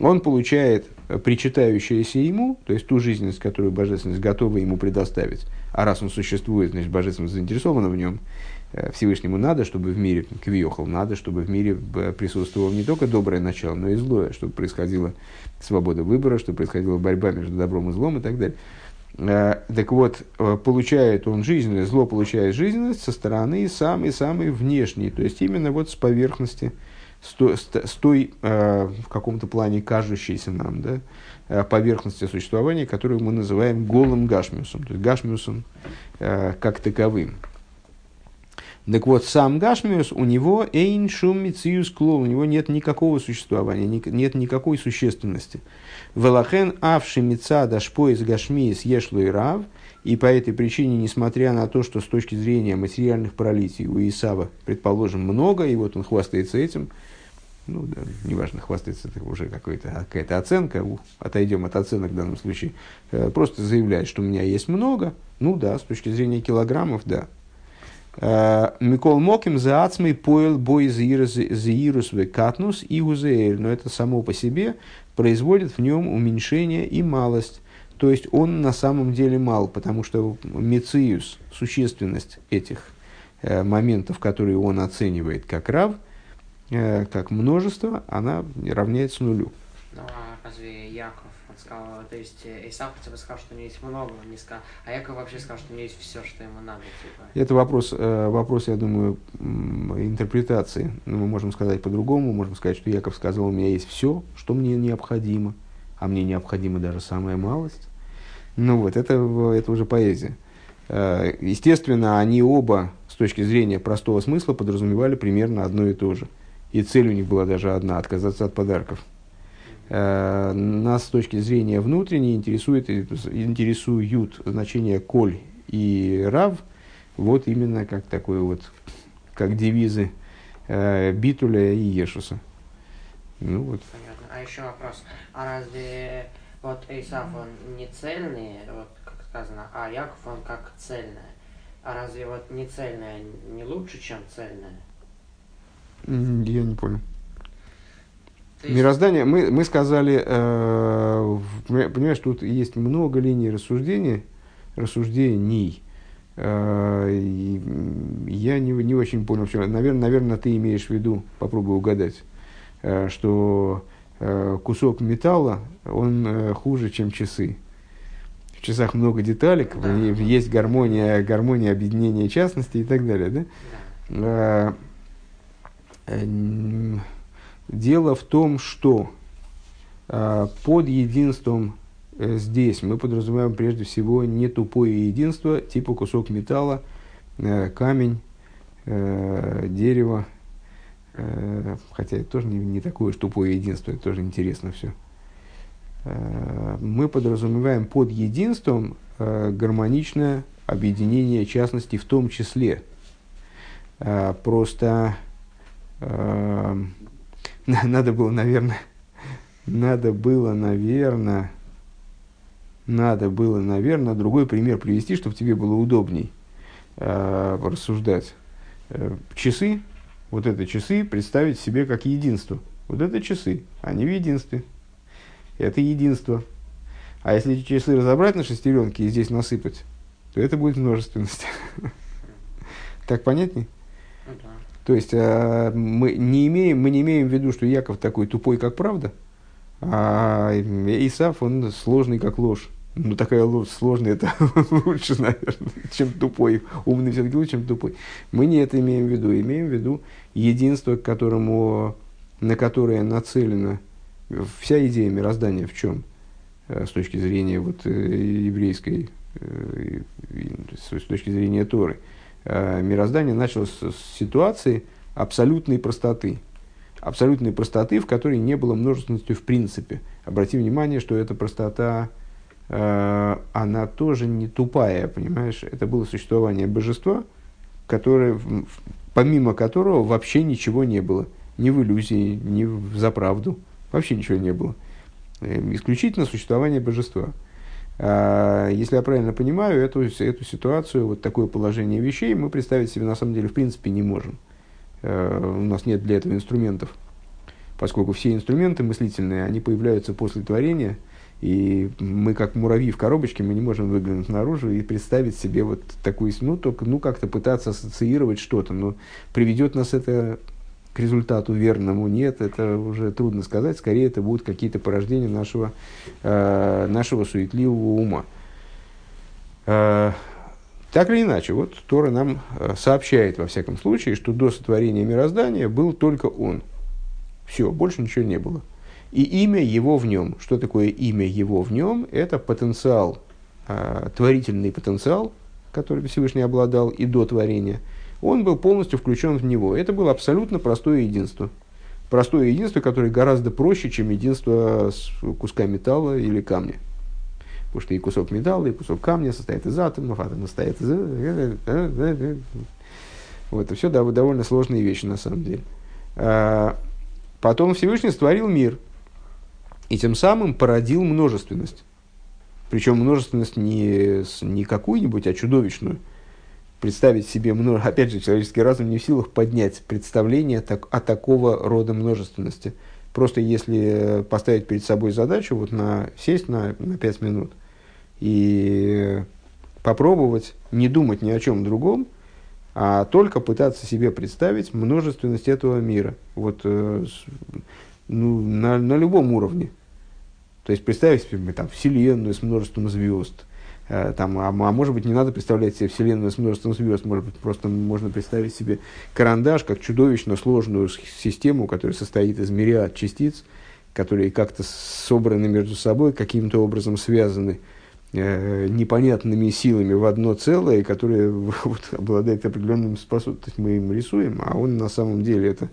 он получает причитающееся ему, то есть ту жизненность, которую божественность готова ему предоставить. А раз он существует, значит, божественность заинтересована в нем. Всевышнему надо, чтобы в мире, квиохол, надо, чтобы в мире присутствовало не только доброе начало, но и злое, чтобы происходила свобода выбора, чтобы происходила борьба между добром и злом и так далее. Так вот, получает он жизненность, зло получает жизненность со стороны самой-самой внешней, то есть именно вот с поверхности, с той, в каком-то плане кажущейся нам, да, поверхности существования, которую мы называем голым гашмиусом, то есть гашмиусом как таковым. Так вот, сам гашмиус, у него эйн шум мициус клол, у него нет никакого существования, нет никакой существенности. Велахен авши мицада шпоис гашмиис ешло и рав, и по этой причине, несмотря на то, что с точки зрения материальных пролитий у Исава, предположим, много, и вот он хвастается этим, ну да, неважно, хвастается, это уже какая-то оценка, отойдем от оценок в данном случае, просто заявляет, что у меня есть много, ну да, с точки зрения килограммов, да. Микол Моким за ацмой поел бой заирусвы катнус и узеэль, но это само по себе производит в нем уменьшение и малость, то есть он на самом деле мал, потому что мециус, существенность этих моментов, которые он оценивает как рав, как множество, она равняется нулю. Ну а разве Яков сказал, то есть Исав тебе сказал, что у него есть много, он не сказал, а Яков вообще сказал, что у него есть все, что ему надо. Типа. Это вопрос, я думаю, интерпретации. Но мы можем сказать по-другому, можем сказать, что Яков сказал, у меня есть все, что мне необходимо, а мне необходима даже самая малость. Ну вот, это уже поэзия. Естественно, они оба с точки зрения простого смысла подразумевали примерно одно и то же. И цель у них была даже одна – отказаться от подарков. Нас с точки зрения внутренней интересуют значения коль и рав, вот именно как такой вот, как девизы битуля и ешуса. Ну вот. Понятно. А еще вопрос. А разве вот Исав он не цельный, вот как сказано, а Яков он как цельное. А разве вот не цельное не лучше, чем цельное? Я не понял. Мироздание, мы сказали, понимаешь, тут есть много линий рассуждений. Я не очень понял, почему. Наверное, ты имеешь в виду, попробуй угадать, что кусок металла, он хуже, чем часы. В часах много деталек, есть гармония объединения частностей и так далее. Да? Дело в том, что под единством здесь мы подразумеваем прежде всего не тупое единство, типа кусок металла, камень, дерево. Хотя это тоже не такое уж тупое единство, это тоже интересно все. Мы подразумеваем под единством гармоничное объединение частностей в том числе. Просто... Надо было, наверное, другой пример привести, чтобы тебе было удобней рассуждать. Часы, вот это часы, представить себе как единство. Вот это часы, они в единстве. Это единство. А если часы разобрать на шестеренки и здесь насыпать, то это будет множественность. Так понятней? То есть, мы не имеем в виду, что Яков такой тупой, как правда, а Исав, он сложный, как ложь. Ну, такая ложь сложная, это лучше, наверное, чем тупой. Умный все-таки лучше, чем тупой. Мы не это имеем в виду. Имеем в виду единство, к которому на которые нацелена вся идея мироздания в чем? С точки зрения вот, еврейской, с точки зрения Торы. Мироздание началось с ситуации абсолютной простоты. Абсолютной простоты, в которой не было множественности в принципе. Обрати внимание, что эта простота, она тоже не тупая, понимаешь? Это было существование божества, которое, помимо которого вообще ничего не было. Ни в иллюзии, ни в заправду. Вообще ничего не было. Исключительно существование божества. Если я правильно понимаю, эту ситуацию, вот такое положение вещей мы представить себе на самом деле в принципе не можем. У нас нет для этого инструментов, поскольку все инструменты мыслительные, они появляются после творения, и мы как муравьи в коробочке, мы не можем выглянуть наружу и представить себе вот такую, как-то пытаться ассоциировать что-то, но приведет нас это к результату верному, нет, это уже трудно сказать, скорее это будут какие-то порождения нашего суетливого ума. Так или иначе, вот Тора нам сообщает, во всяком случае, что до сотворения мироздания был только он. Все, больше ничего не было. И имя его в нем. Что такое имя его в нем? Это потенциал, творительный потенциал, который Всевышний обладал и до творения. Он был полностью включен в него. Это было абсолютно простое единство. Простое единство, которое гораздо проще, чем единство с куска металла или камня. Потому что и кусок металла, и кусок камня состоит из атомов, атомы состоят из... Вот, и все довольно сложные вещи, на самом деле. Потом Всевышний створил мир. И тем самым породил множественность. Причем множественность не какую-нибудь, а чудовищную. Представить себе... Опять же, человеческий разум не в силах поднять представление о такого рода множественности. Просто если поставить перед собой задачу, вот сесть на 5 минут и попробовать не думать ни о чем другом, а только пытаться себе представить множественность этого мира. Вот, на любом уровне. То есть представить себе там, Вселенную с множеством звезд. Там, может быть, не надо представлять себе Вселенную с множеством звезд, может быть, просто можно представить себе карандаш как чудовищно сложную систему, которая состоит из мириад частиц, которые как-то собраны между собой, каким-то образом связаны непонятными силами в одно целое, которые вот, обладают определенными способностями. Мы им рисуем, а он на самом деле это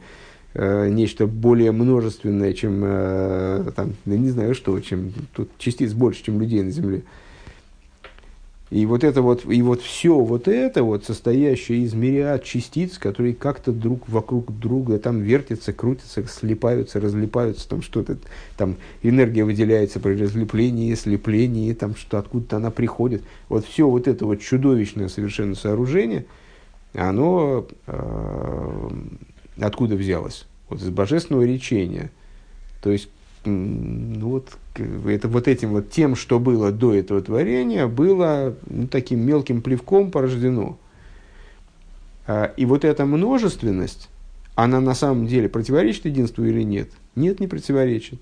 нечто более множественное, чем, там, я не знаю что, чем тут частиц больше, чем людей на Земле. И вот это вот, и вот все вот это вот, состоящее из мириад частиц, которые как-то друг вокруг друга там вертятся, крутятся, слипаются, разлипаются, там что-то, там энергия выделяется при разлеплении, слеплении, там что, откуда-то она приходит. Вот все вот это вот чудовищное совершенно сооружение, оно откуда взялось? Вот из божественного речения. То есть, это, вот этим вот тем, что было до этого творения, было таким мелким плевком порождено. И вот эта множественность, она на самом деле противоречит единству или нет? Нет, не противоречит.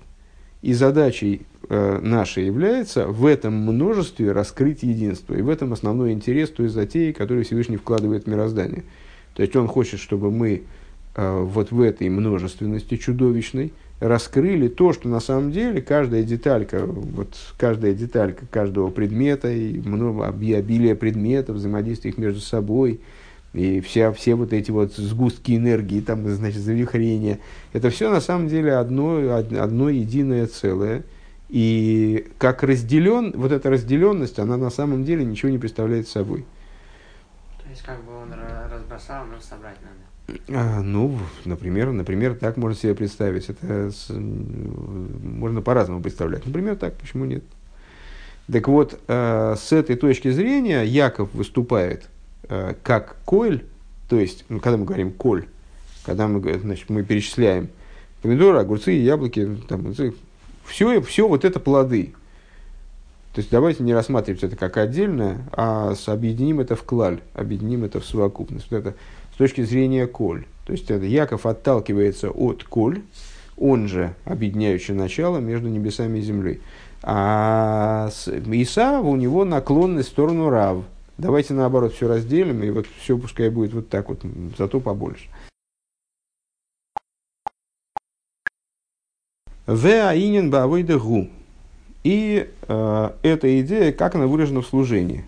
И задачей нашей является в этом множестве раскрыть единство. И в этом основной интерес той затеи, которую Всевышний вкладывает в мироздание. То есть он хочет, чтобы мы вот в этой множественности чудовищной раскрыли то, что на самом деле каждая деталька каждого предмета, и обилие предметов, взаимодействие их между собой, и все вот эти вот сгустки энергии, там, значит, завихрения, это все на самом деле одно единое целое. И как вот эта разделенность, она на самом деле ничего не представляет собой. То есть, как бы он разбросал, но собрать надо. Например, так можно себе представить. Это можно по-разному представлять. Например, так, почему нет? Так вот, с этой точки зрения Яков выступает как коль, то есть, когда мы говорим коль, когда мы перечисляем помидоры, огурцы, яблоки, там, все вот это плоды. То есть, давайте не рассматривать это как отдельное, а объединим это в клаль, объединим это в совокупность. Вот это с точки зрения коль. То есть, это Яков отталкивается от коль, он же объединяющее начало между небесами и землей. А Исав, у него наклонность в сторону Рав. Давайте, наоборот, все разделим, и вот все пускай будет вот так вот, зато побольше. И эта идея, как она выражена в служении.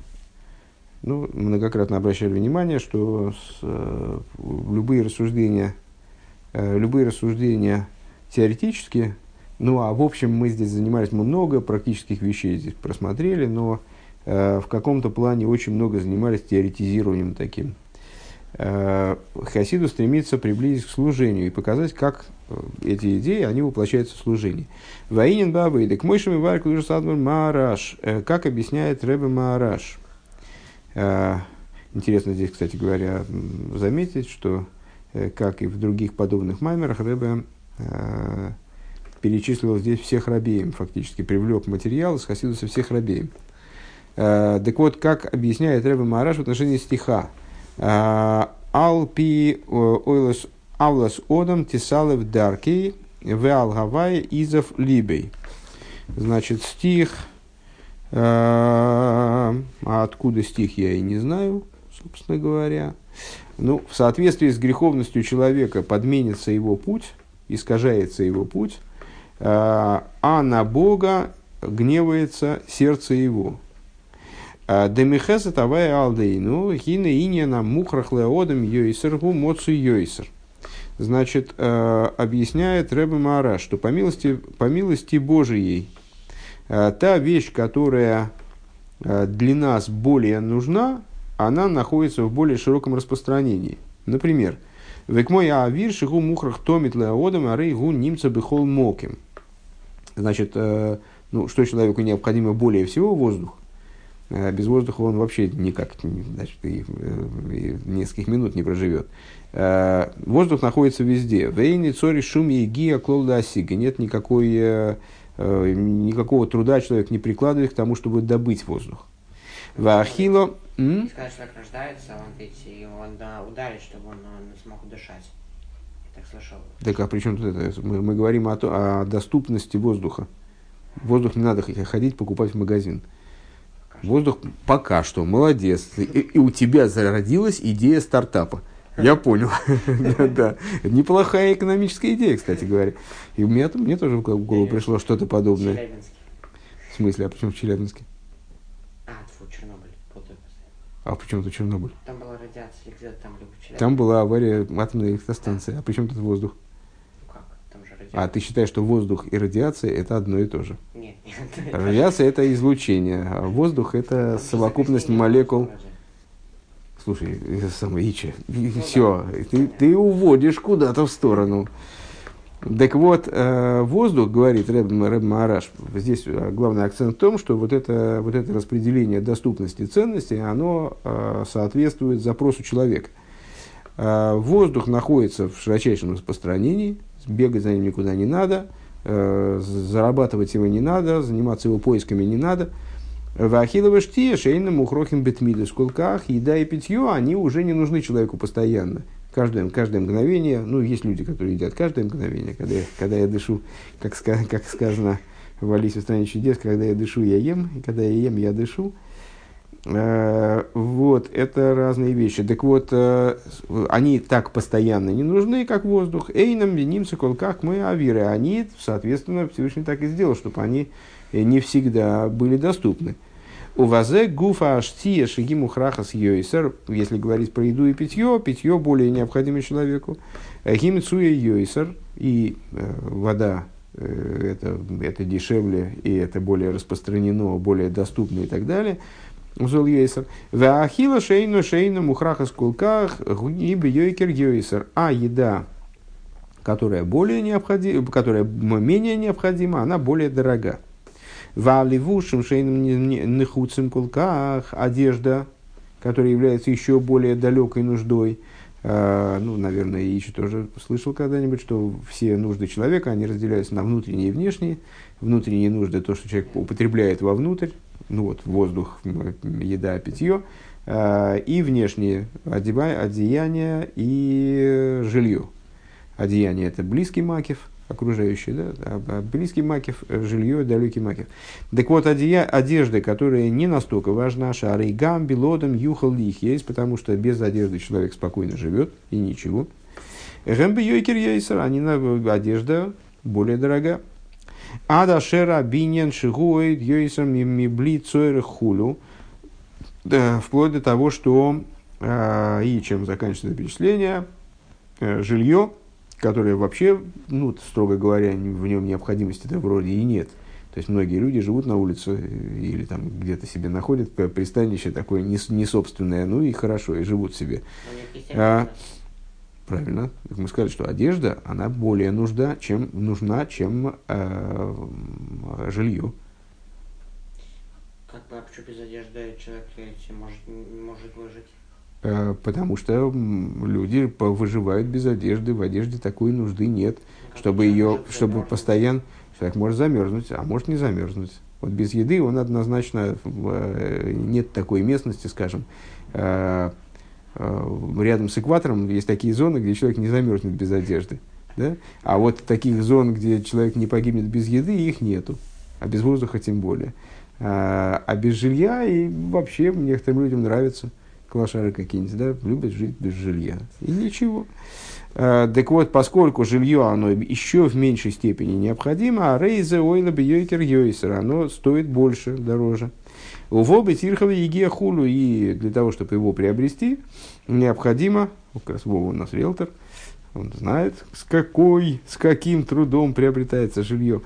Ну, многократно обращали внимание, что любые рассуждения теоретические, ну а в общем мы здесь занимались, мы много практических вещей здесь просмотрели, но в каком-то плане очень много занимались теоретизированием таким. Хасиду стремится приблизить к служению и показать, как эти идеи, они воплощаются в служении. Ваинин бабейдек, мойшем и варк лужес адмар Маараш, как объясняет Ребе Маараш. Интересно здесь, кстати говоря, заметить, что, как и в других подобных маймерах, Ребе перечислил здесь всех рабеем, фактически привлек материал из хасидуса всех рабеем. Так вот, как объясняет Ребе Маараш в отношении стиха. «Алпи аллас одам тисалев даркей веал гавай изов либей». Значит, стих... А откуда стих, я и не знаю, собственно говоря. Ну, в соответствии с греховностью человека подменится его путь, искажается его путь, а на Бога гневается сердце его. Демихеса тавай алдейну хина иньяна мухрах леодам йойсергу моцу йойсер. Значит, объясняет Ребе Маараш, что по милости Божией та вещь, которая для нас более нужна, она находится в более широком распространении. Например, «Векмой аавир шигу мухрах томит леодам арей гу нимца бихол моким». Значит, ну, что человеку необходимо более всего? Воздух. Без воздуха он вообще никак, значит, и нескольких минут не проживет. Воздух находится везде. Вейни цори шум егия клолда осига. Нет никакого труда человек не прикладывает к тому, чтобы добыть воздух. Ваахило... Когда человек рождается, его надо ударить, чтобы он смог дышать. Я так слышал. Так а при чем тут это? Мы говорим о доступности воздуха. Воздух не надо ходить покупать в магазин. Воздух пока что, молодец. И у тебя зародилась идея стартапа. Я понял. Да. Неплохая экономическая идея, кстати говоря. И мне тоже в голову пришло что-то подобное. В Челябинске. В смысле, а почему в Челябинске? Чернобыль. А почему тут Чернобыль? Там была радиация, где-то там либо Челябинск. Там была авария атомной электростанции. А почему тут воздух? А ты считаешь, что воздух и радиация это одно и то же? Нет. Радиация это излучение, а воздух это совокупность молекул. Слушай, все, ты уводишь куда-то в сторону. Так вот, воздух, говорит Ребе Маараш, здесь главный акцент в том, что вот это распределение доступности и ценностей, оно соответствует запросу человека. Воздух находится в широчайшем распространении. Бегать за ним никуда не надо, зарабатывать его не надо, заниматься его поисками не надо. Вахилова шти, шейным ухрохим бетмиды, скулках, еда и питье, они уже не нужны человеку постоянно. Каждое мгновение, ну, есть люди, которые едят каждое мгновение, когда я дышу, как сказано в «Алисе в стране чудес», когда я дышу, я ем, и когда я ем, я дышу. Вот, это разные вещи. Так вот, они так постоянно не нужны, как воздух. Эйнам, винимцы, колках, мы авиры. Они, соответственно, Всевышний так и сделал, чтобы они не всегда были доступны. Увазе гуфа аштия шигиму храхас йойсер. Если говорить про еду и питье, питье более необходимо человеку. Гим цуя йойсер. И вода, это дешевле, и это более распространено, более доступно и так далее. Узол йойсер. Ваахила шейну шейну мухраха скулках гиб йойкер йойсер. А еда, которая менее необходима, она более дорога. Валивушим шейном нехуцем кулках. Одежда, которая является еще более далекой нуждой. Ну, наверное, я еще тоже слышал когда-нибудь, что все нужды человека, они разделяются на внутренние и внешние. Внутренние нужды, то, что человек употребляет вовнутрь, ну вот, воздух, еда, питье, и внешние, одеяние и жилье. Одеяние – это близкий макев, окружающий, да, близкий макев, жилье, далекий макев. Так вот, одежда, которая не настолько важна, шарейгам, белодам, юхал их есть, потому что без одежды человек спокойно живет и ничего. Гэмби йойкер яйсер, одежда более дорога. Адашера бинен шигуэйд йойсам мибли цойрах хулю. Вплоть до того, что и чем заканчивается перечисление, жилье, которое вообще, ну, строго говоря, в нем необходимости-то вроде и нет. То есть многие люди живут на улице или там где-то себе находят пристанище такое не собственное, ну и хорошо, и живут себе. Правильно, как мы сказали, что одежда, она более нужна, чем жилье. Как бы, а почему без одежды человек может выжить? Потому что люди выживают без одежды, в одежде такой нужды нет, как чтобы ее, чтобы постоянно... Человек может замерзнуть, а может не замерзнуть. Вот без еды он однозначно... Нет такой местности, скажем, рядом с экватором есть такие зоны, где человек не замерзнет без одежды. Да? А вот таких зон, где человек не погибнет без еды, их нету. А без воздуха тем более. А без жилья и вообще некоторым людям нравится. Клашары какие-нибудь, да, любят жить без жилья. И ничего. Так вот, поскольку жилье, оно еще в меньшей степени необходимо, а рейзе ойла бьёйкер йойсер, оно стоит больше, дороже. Увобы тирховы еге хулю, и для того, чтобы его приобрести, необходимо, как раз Вова у нас риэлтор, он знает, с каким трудом приобретается жилье.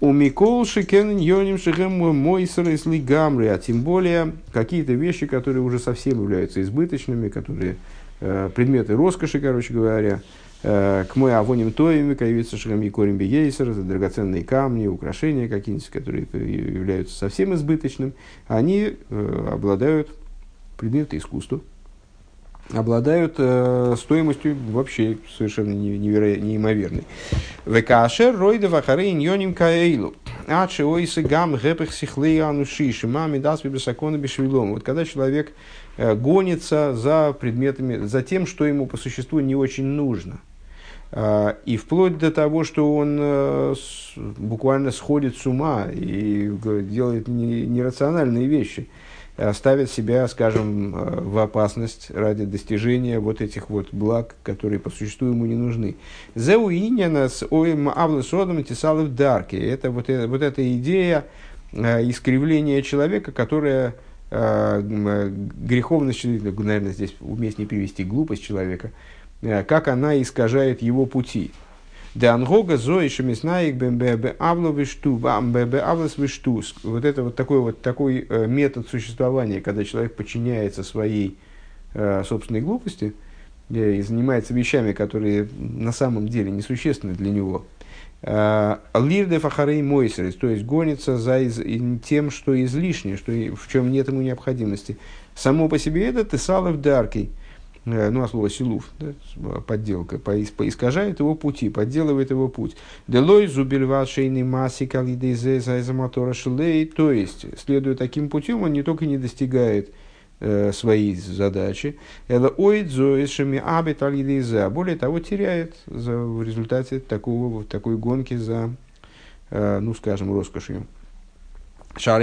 У Микол Шикен Йоним Шихем Мойсер и Слигамри, а тем более какие-то вещи, которые уже совсем являются избыточными, которые предметы роскоши, короче говоря, к мой авоним тоими, каевица Шихем Якорим Бейсер, драгоценные камни, украшения какие-нибудь, которые являются совсем избыточным, они обладают предметы искусства, обладают стоимостью вообще совершенно неимоверной. Векашер ройда вахары иньоним каэйлу. Адши ойсы гам гэпэх сихлэй анушиши. Мами дасби бесакона бешвилом. Вот когда человек гонится за предметами, за тем, что ему по существу не очень нужно. И вплоть до того, что он буквально сходит с ума и делает нерациональные вещи. Ставят себя, скажем, в опасность ради достижения вот этих вот благ, которые по существу ему не нужны. Это вот эта идея искривления человека, которая греховность, наверное, здесь уместнее привести глупость человека, как она искажает его пути. Вот это вот такой метод существования, когда человек подчиняется своей собственной глупости и занимается вещами, которые на самом деле несущественны для него. Лирде фахарей мойсерис, то есть гонится за тем, что излишнее, что в чем нет ему необходимости. Само по себе это тесалов даркий. Ну, а слово силуф, да, подделка, искажает его пути, подделывает его путь. Делой зубельва шейный масси калидейзе зайзамотора шилей. То есть, следуя таким путем, он не только не достигает своей задачи, а более того, теряет в результате такой гонки за, ну, скажем, роскошью. Почему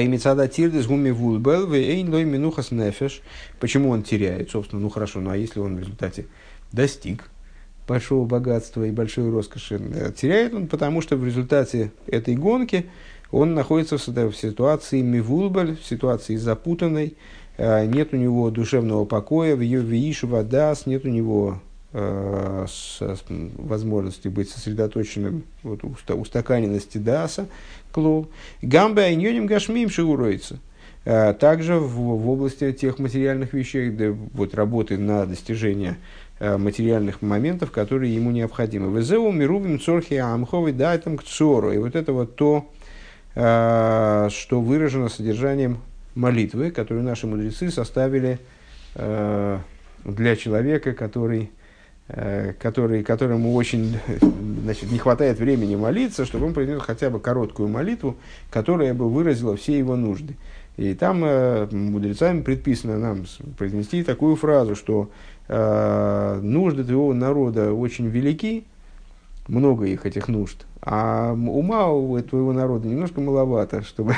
он теряет, собственно, ну хорошо, ну а если он в результате достиг большого богатства и большой роскоши, теряет он, потому что в результате этой гонки он находится в ситуации мивулбель, в ситуации запутанной, нет у него душевного покоя, в йовииш вадас, нет у него возможности быть сосредоточенным, вот, устаканенности даса, клоу. Гамбе айньоним гашмим шиуроится. Также в области тех материальных вещей, да, вот, работы на достижение материальных моментов, которые ему необходимы. Везеу мирубим цорхи амховый дайтам к цору. И вот это вот то, что выражено содержанием молитвы, которую наши мудрецы составили для человека, которому очень, значит, не хватает времени молиться, чтобы он произнес хотя бы короткую молитву, которая бы выразила все его нужды. И там мудрецами предписано нам произнести такую фразу, что нужды твоего народа очень велики, много их, этих нужд, а ума у твоего народа немножко маловато, чтобы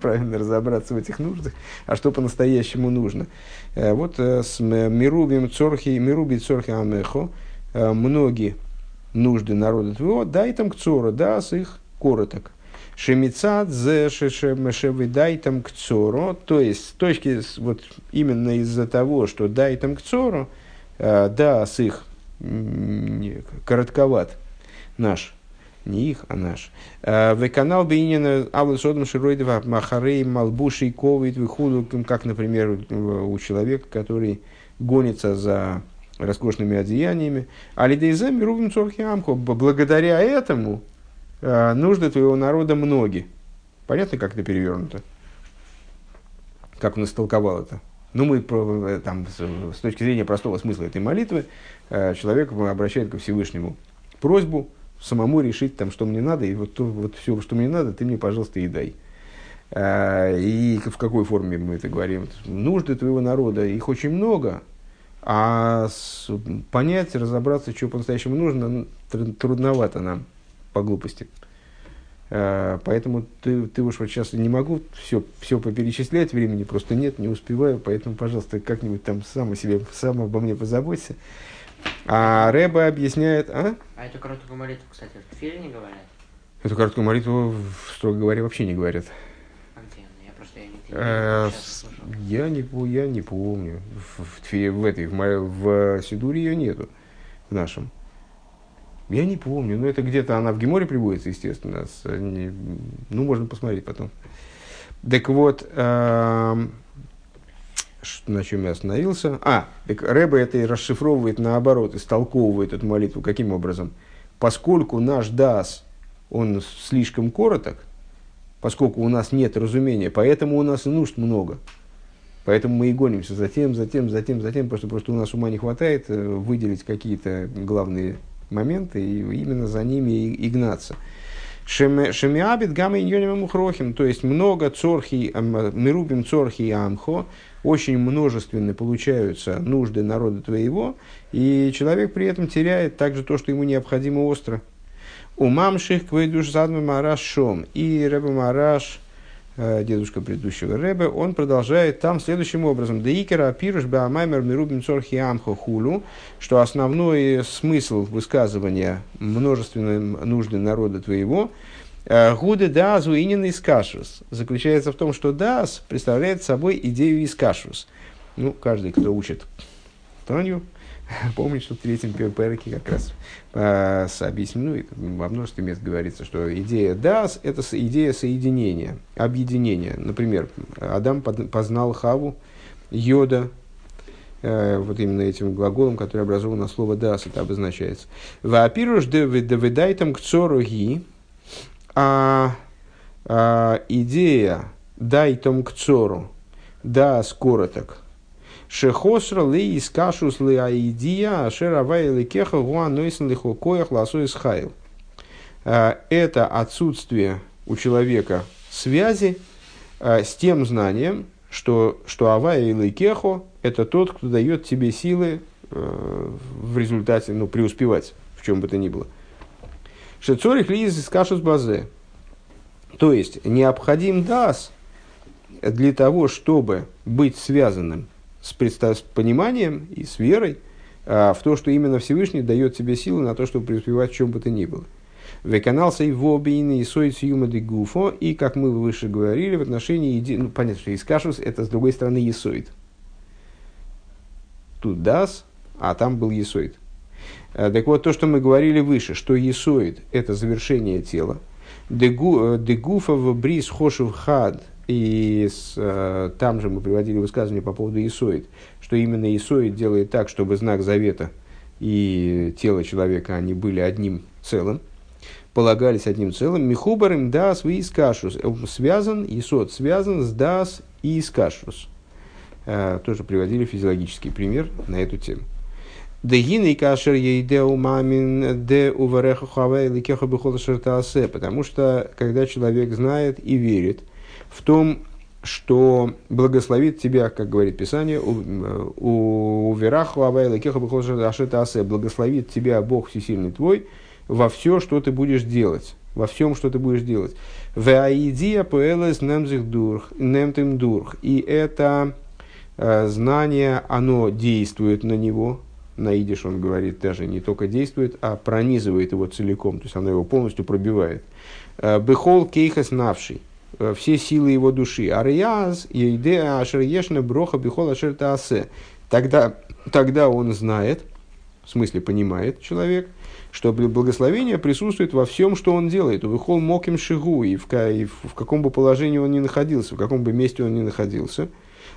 правильно разобраться в этих нуждах, а что по-настоящему нужно. Вот с мирубим цорхи, мируби цорхи амехо, многие нужды народа твоего, дай там к цору, да, с их короток. Шемицад зе шевидайтам к цору, то есть с точки, вот именно из-за того, что дайтам к цору, да, с их коротковат наш, не их, а наш. Веканал бейнина авлесодом широйдова махарей малбушей ковид выходу, как, например, у человека, который гонится за роскошными одеяниями. Алидейзами рубим цорхи амхо. Благодаря этому нужды твоего народа многие. Понятно, как это перевернуто? Как он истолковал это? Ну, мы там, с точки зрения простого смысла этой молитвы, человек обращает ко Всевышнему просьбу самому решить, там, что мне надо, и вот, то, вот все, что мне надо, ты мне, пожалуйста, и дай. И в какой форме мы это говорим? Нужды твоего народа, их очень много, а понять, разобраться, что по-настоящему нужно, трудновато нам. По глупости. Поэтому ты уж вот сейчас не могу все поперечислять, времени просто нет, не успеваю, поэтому, пожалуйста, как-нибудь там сам обо мне позаботься. А Ребе объясняет... А эту короткую молитву, кстати, в тфиле не говорят? Эту короткую молитву, строго говоря, вообще не говорят. А где она? Я просто я не помню. В Сидуре ее нету, в нашем. Я не помню, но это где-то она в Геморе приводится, естественно. Ну, можно посмотреть потом. Так вот, на чем я остановился? Так Ребе это и расшифровывает наоборот, истолковывает эту молитву. Каким образом? Поскольку наш даас, он слишком короток, поскольку у нас нет разумения, поэтому у нас и нужд много. Поэтому мы и гонимся затем, потому что просто у нас ума не хватает выделить какие-то главные моменты, и именно за ними и гнаться. Шемиабит гамма иньоним мухрохим, то есть много цорхи, мирубим цорхи и амхо, очень множественно получаются нужды народа твоего, и человек при этом теряет также то, что ему необходимо остро. Умамших квейдуш задма мараш шом. И Ребе Маараш, дедушка предыдущего Ребе, он продолжает там следующим образом. Деикера пируш баамаймер мирубим цорхи амхо хулу, что основной смысл высказывания множественной нужды народа твоего гуды даазу инин искашус заключается в том, что дааз представляет собой идею искашус. Ну, каждый, кто учит Танию, помнит, что в третьем переке как раз объяснено, и во множестве мест говорится, что идея даас – это идея соединения, объединения. Например, Адам познал Хаву, Йода, вот именно этим глаголом, который образован на слово даас, это обозначается. «Ваапируш дэвэдайтам кцоруги», а идея «дайтам кцору», «даас короток», Шехосра ли искашус ли аидия, ашеравай ли кеха гуанойсен ли хокоях ласой схайл. Это отсутствие у человека связи с тем знанием, что авай или кехо – это тот, кто дает тебе силы в результате, ну, преуспевать, в чем бы то ни было. Шецорих ли искашус базе. То есть, необходим даас для того, чтобы быть связанным с пониманием и с верой в то, что именно Всевышний дает тебе силы на то, чтобы преуспевать в чем бы то ни было. Веканался и вобины и соицюма де гуфо, и как мы выше говорили в отношении идеи, ну понятно, что искашус это с другой стороны есоид. Тут дас, а там был есоид. Так вот то, что мы говорили выше, что есоид это завершение тела. Де гуфа в брис хошев хад. И там же мы приводили высказывание по поводу Исоид, что именно Исоид делает так, чтобы знак завета и тело человека, они были одним целым, полагались одним целым. Михубарым даас и искашус. Связан, Исод связан с даас и искашус. Тоже приводили физиологический пример на эту тему. Потому что, когда человек знает и верит, в том, что благословит тебя, как говорит Писание, благословит тебя Бог Всесильный твой во все, что ты будешь делать, во всем, что ты будешь делать. И это знание, оно действует на него, на идиш он говорит, даже не только действует, а пронизывает его целиком, то есть она его полностью пробивает. Бехол кейхас навший, все силы его души. Арияз, ейдеа, ашерьешна, броха, бехол, ашерта асе. Тогда он знает, в смысле понимает человек, что благословение присутствует во всем, что он делает. Увехол моким шигу, и в каком бы положении он ни находился, в каком бы месте он ни находился.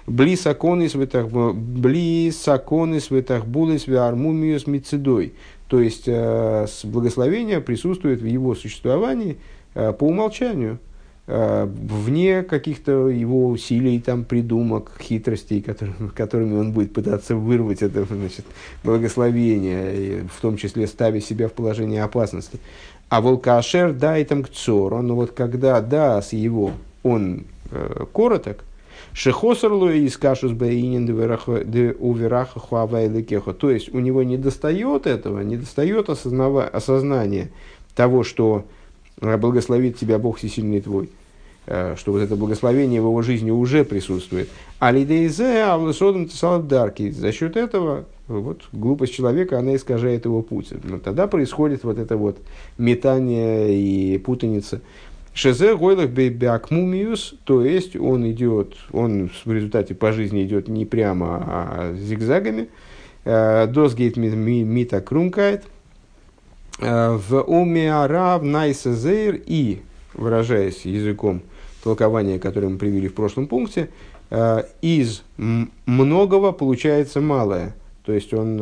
Близ окон и светахбулы с виармумию с мицедой. То есть благословение присутствует в его существовании по умолчанию, вне каких-то его усилий, там, придумок, хитростей, которыми он будет пытаться вырвать это, значит, благословение, в том числе ставя себя в положение опасности. А волкашер дайтам кцор, он вот когда даст его, он короток, шехосарлу и скашус бейнин де увераха хуавайлыкеха, то есть у него не достает этого, не достает осознания того, что благословит тебя Бог всесильный твой, что вот это благословение в его жизни уже присутствует. Алидейзе авлесодом тесалдарки, за счет этого вот глупость человека, она искажает его путь. Но тогда происходит вот это вот метание и путаница. Шезе гойлах бебякмумиус, то есть он идет, он в результате по жизни идет не прямо, а зигзагами. Досгейт мита крумкает. В умиарав найсезейр, и, выражаясь языком толкования, которое мы привели в прошлом пункте, из многого получается малое. То есть он,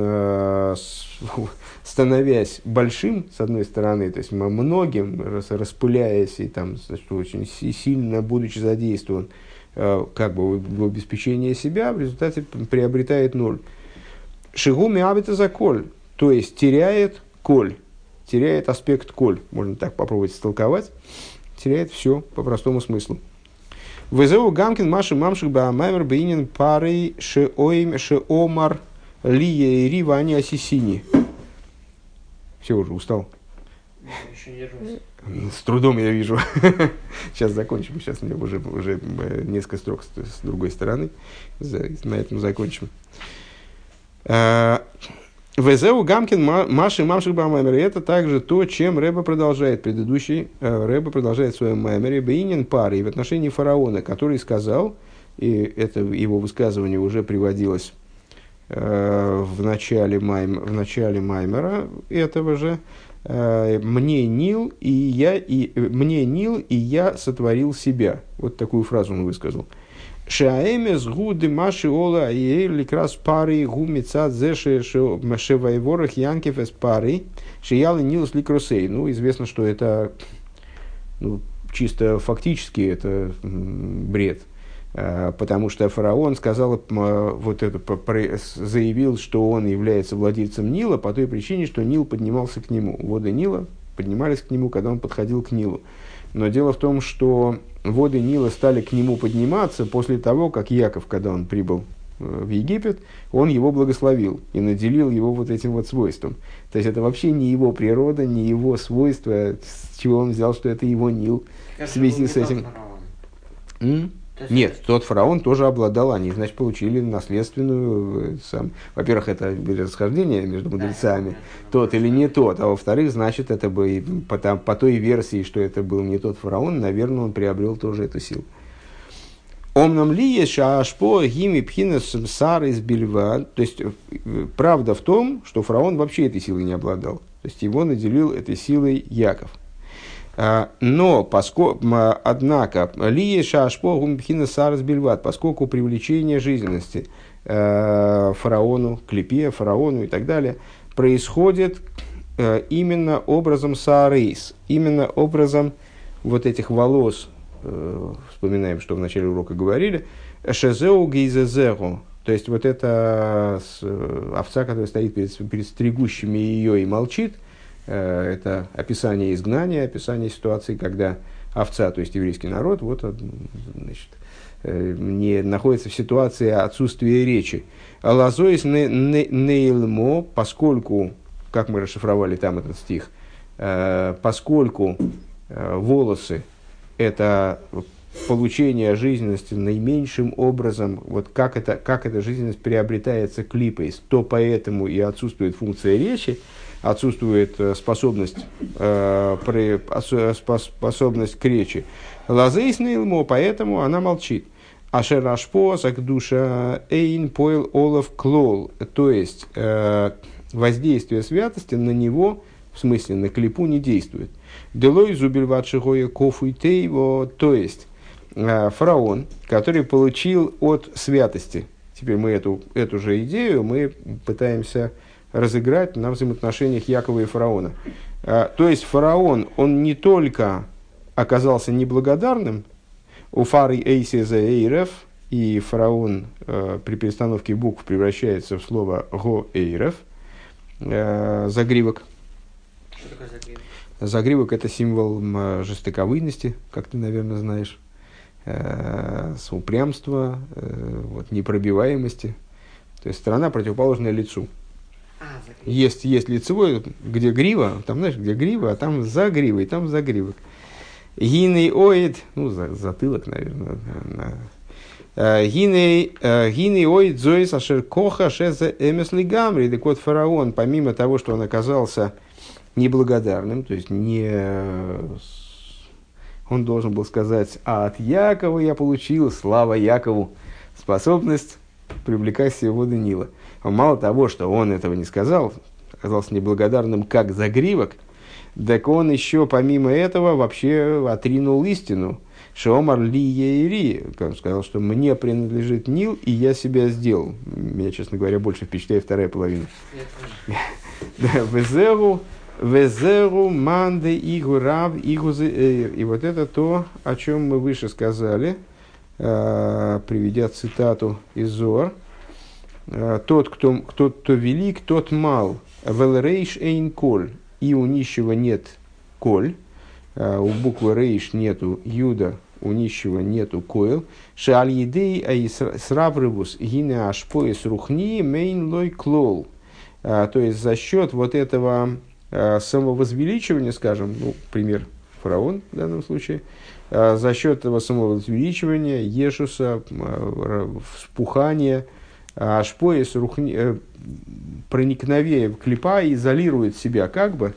становясь большим, с одной стороны, то есть многим, распыляясь и там, значит, очень сильно будучи задействован, как бы в обеспечении себя, в результате приобретает ноль. Шигуми абита за коль, то есть теряет коль. Теряет аспект коль, можно так попробовать истолковать, теряет все по простому смыслу. Везеу гамкин маши мамших баамаймер бейнин парей шеоим шеомар лия и рива ани асисини. Все, уже устал. Еще держусь. С трудом я вижу. Сейчас закончим, сейчас мне уже несколько строк с другой стороны. На этом закончим. Везеу гамкин маши мамших бамаймер. Это также то, чем Ребе продолжает предыдущий. Ребе продолжает в своем маймере бейнин пари в отношении фараона, который сказал, и это его высказывание уже приводилось в начале маймера этого же. Мне Нил, и я сотворил себя. Вот такую фразу он высказал. Шаэмес гуды маши ола иэль крас пари гумица зэше шевайворах янкев эс пари шиялы нилс ликросей. Ну, известно, что это, ну, чисто фактически это бред. Потому что фараон сказал, вот это, заявил, что он является владельцем Нила по той причине, что Нил поднимался к нему. Воды Нила поднимались к нему, когда он подходил к Нилу. Но дело в том, что воды Нила стали к нему подниматься после того, как Яков, когда он прибыл в Египет, он его благословил и наделил его вот этим вот свойством. То есть это вообще не его природа, не его свойство, с чего он взял, что это его Нил в связи с этим. Нет, тот фараон тоже обладал, они, значит, получили наследственную... Во-первых, это расхождение между мудрецами, тот или не тот, а во-вторых, значит, это бы по той версии, что это был не тот фараон, наверное, он приобрел тоже эту силу. «Омнам ли еш ашпо гими пхинес сар из бельва». То есть, правда в том, что фараон вообще этой силой не обладал. То есть, его наделил этой силой Яков. Но, однако, лие шашпо гумбхина сарас бельват, поскольку привлечение жизненности фараону, клепе, фараону и так далее, происходит именно образом саарейс, именно образом вот этих волос, вспоминаем, что в начале урока говорили, шезеу гейзезегу, то есть вот эта овца, которая стоит перед стригущими ее и молчит, это описание изгнания, описание ситуации, когда овца, то есть еврейский народ, вот, значит, не находится в ситуации отсутствия речи. «Лазоис нейлмо», поскольку, как мы расшифровали там этот стих, поскольку волосы – это получения жизненности наименьшим образом, вот как эта жизненность приобретается клипой, то поэтому и отсутствует функция речи, отсутствует способность к речи. Лазейс нейлмо, поэтому она молчит. Ашер ашпосак душа эйн пойл олов клол. То есть, воздействие святости на него, в смысле на клипу, не действует. Делой зубельват шихоя кофуйтейво. То есть, фараон, который получил от святости. Теперь мы эту же идею мы пытаемся разыграть на взаимоотношениях Якова и фараона. То есть, фараон, он не только оказался неблагодарным, у фары эйсеза эйреф, и фараон при перестановке букв превращается в слово го эйреф, загривок. Что такое загривок? Загривок – это символ жестоковыйности, как ты, наверное, знаешь, упрямства, вот, непробиваемости. То есть, сторона, противоположная лицу. Есть лицевой, где грива, там, знаешь, где грива, а там за гривой, там загривок. Гиней оид, ну, затылок, наверное. Гиней оид зоис ашер коха шезе эмесли гамри. Так вот, фараон, помимо того, что он оказался неблагодарным, то есть он должен был сказать: а от Якова я получил, слава Якову, способность привлекать всего до Нила. А мало того, что он этого не сказал, оказался неблагодарным как загривок, так он еще, помимо этого, вообще отринул истину. Шеомар ли ери, он сказал, что мне принадлежит Нил, и я себя сделал. Меня, честно говоря, больше впечатляет вторая половина. Везеру манды игурав игузы. И вот это то, о чем мы выше сказали, приведя цитату из Зоар. Тот, кто велик, тот мал. Вел рейш эйн коль. И у нищего нет коль, у буквы рейш нету юда, у нищего нету койл. Шааль едей аисрабрыбус гине ашпоис рухни мейн лой клол. То есть за счет вот этого самовозвеличивания, скажем, ну, пример фараон в данном случае, за счет этого самовозвеличивания, Ешуса, вспухания, ашпоис рухни, проникновение в клипа изолирует себя как бы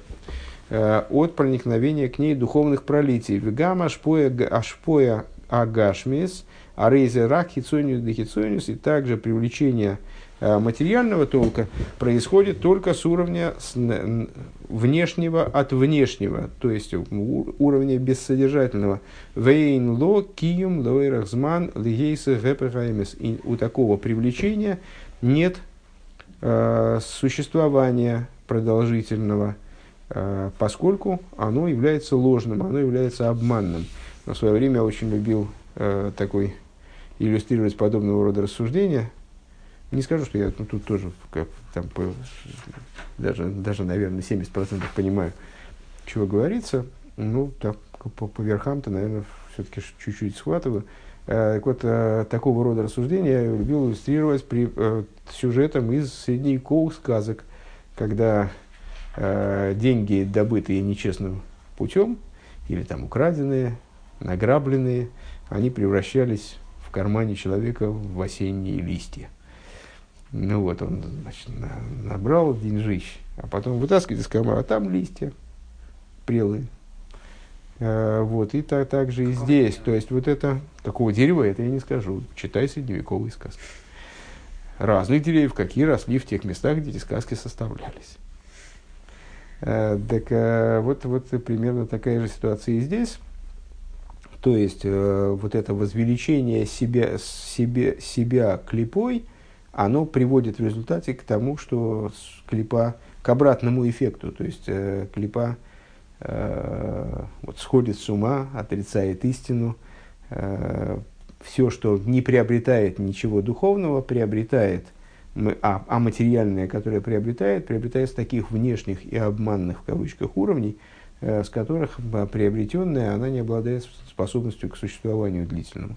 от проникновения к ней духовных пролитий. Вегам ашпоя агашмис, арейзе рак хицониус де хицониус. И также привлечение материального толка происходит только с уровня внешнего от внешнего, то есть уровня бессодержательного. Вейн ло киюм лоэрахзман лигейсе гэпэхаймис. И у такого привлечения нет существования продолжительного, поскольку оно является ложным, оно является обманным. Но в свое время я очень любил такой иллюстрировать подобного рода рассуждения. Не скажу, что я тут тоже там, даже, наверное, 70% понимаю, чего говорится. Ну, так, по верхам-то, наверное, все-таки чуть-чуть схватываю. Так вот, такого рода рассуждения я любил иллюстрировать сюжетом из средневековых сказок, когда деньги, добытые нечестным путем, или там украденные, награбленные, они превращались в кармане человека в осенние листья. Ну вот, он, значит, набрал деньжищ, а потом вытаскивает из кармана, а там листья прелые. Вот, и так же и здесь. То есть, вот это, какого дерева, это я не скажу. Читай средневековые сказки. Разных деревьев, какие росли в тех местах, где эти сказки составлялись. Так вот примерно такая же ситуация и здесь. То есть, вот это возвеличение себя клипой, оно приводит в результате к тому, что клипа, к обратному эффекту. То есть, клипа вот, сходит с ума, отрицает истину. Все, что не приобретает ничего духовного, приобретает, а материальное, которое приобретает с таких внешних и обманных, в кавычках, уровней, с которых приобретенная, она не обладает способностью к существованию длительному.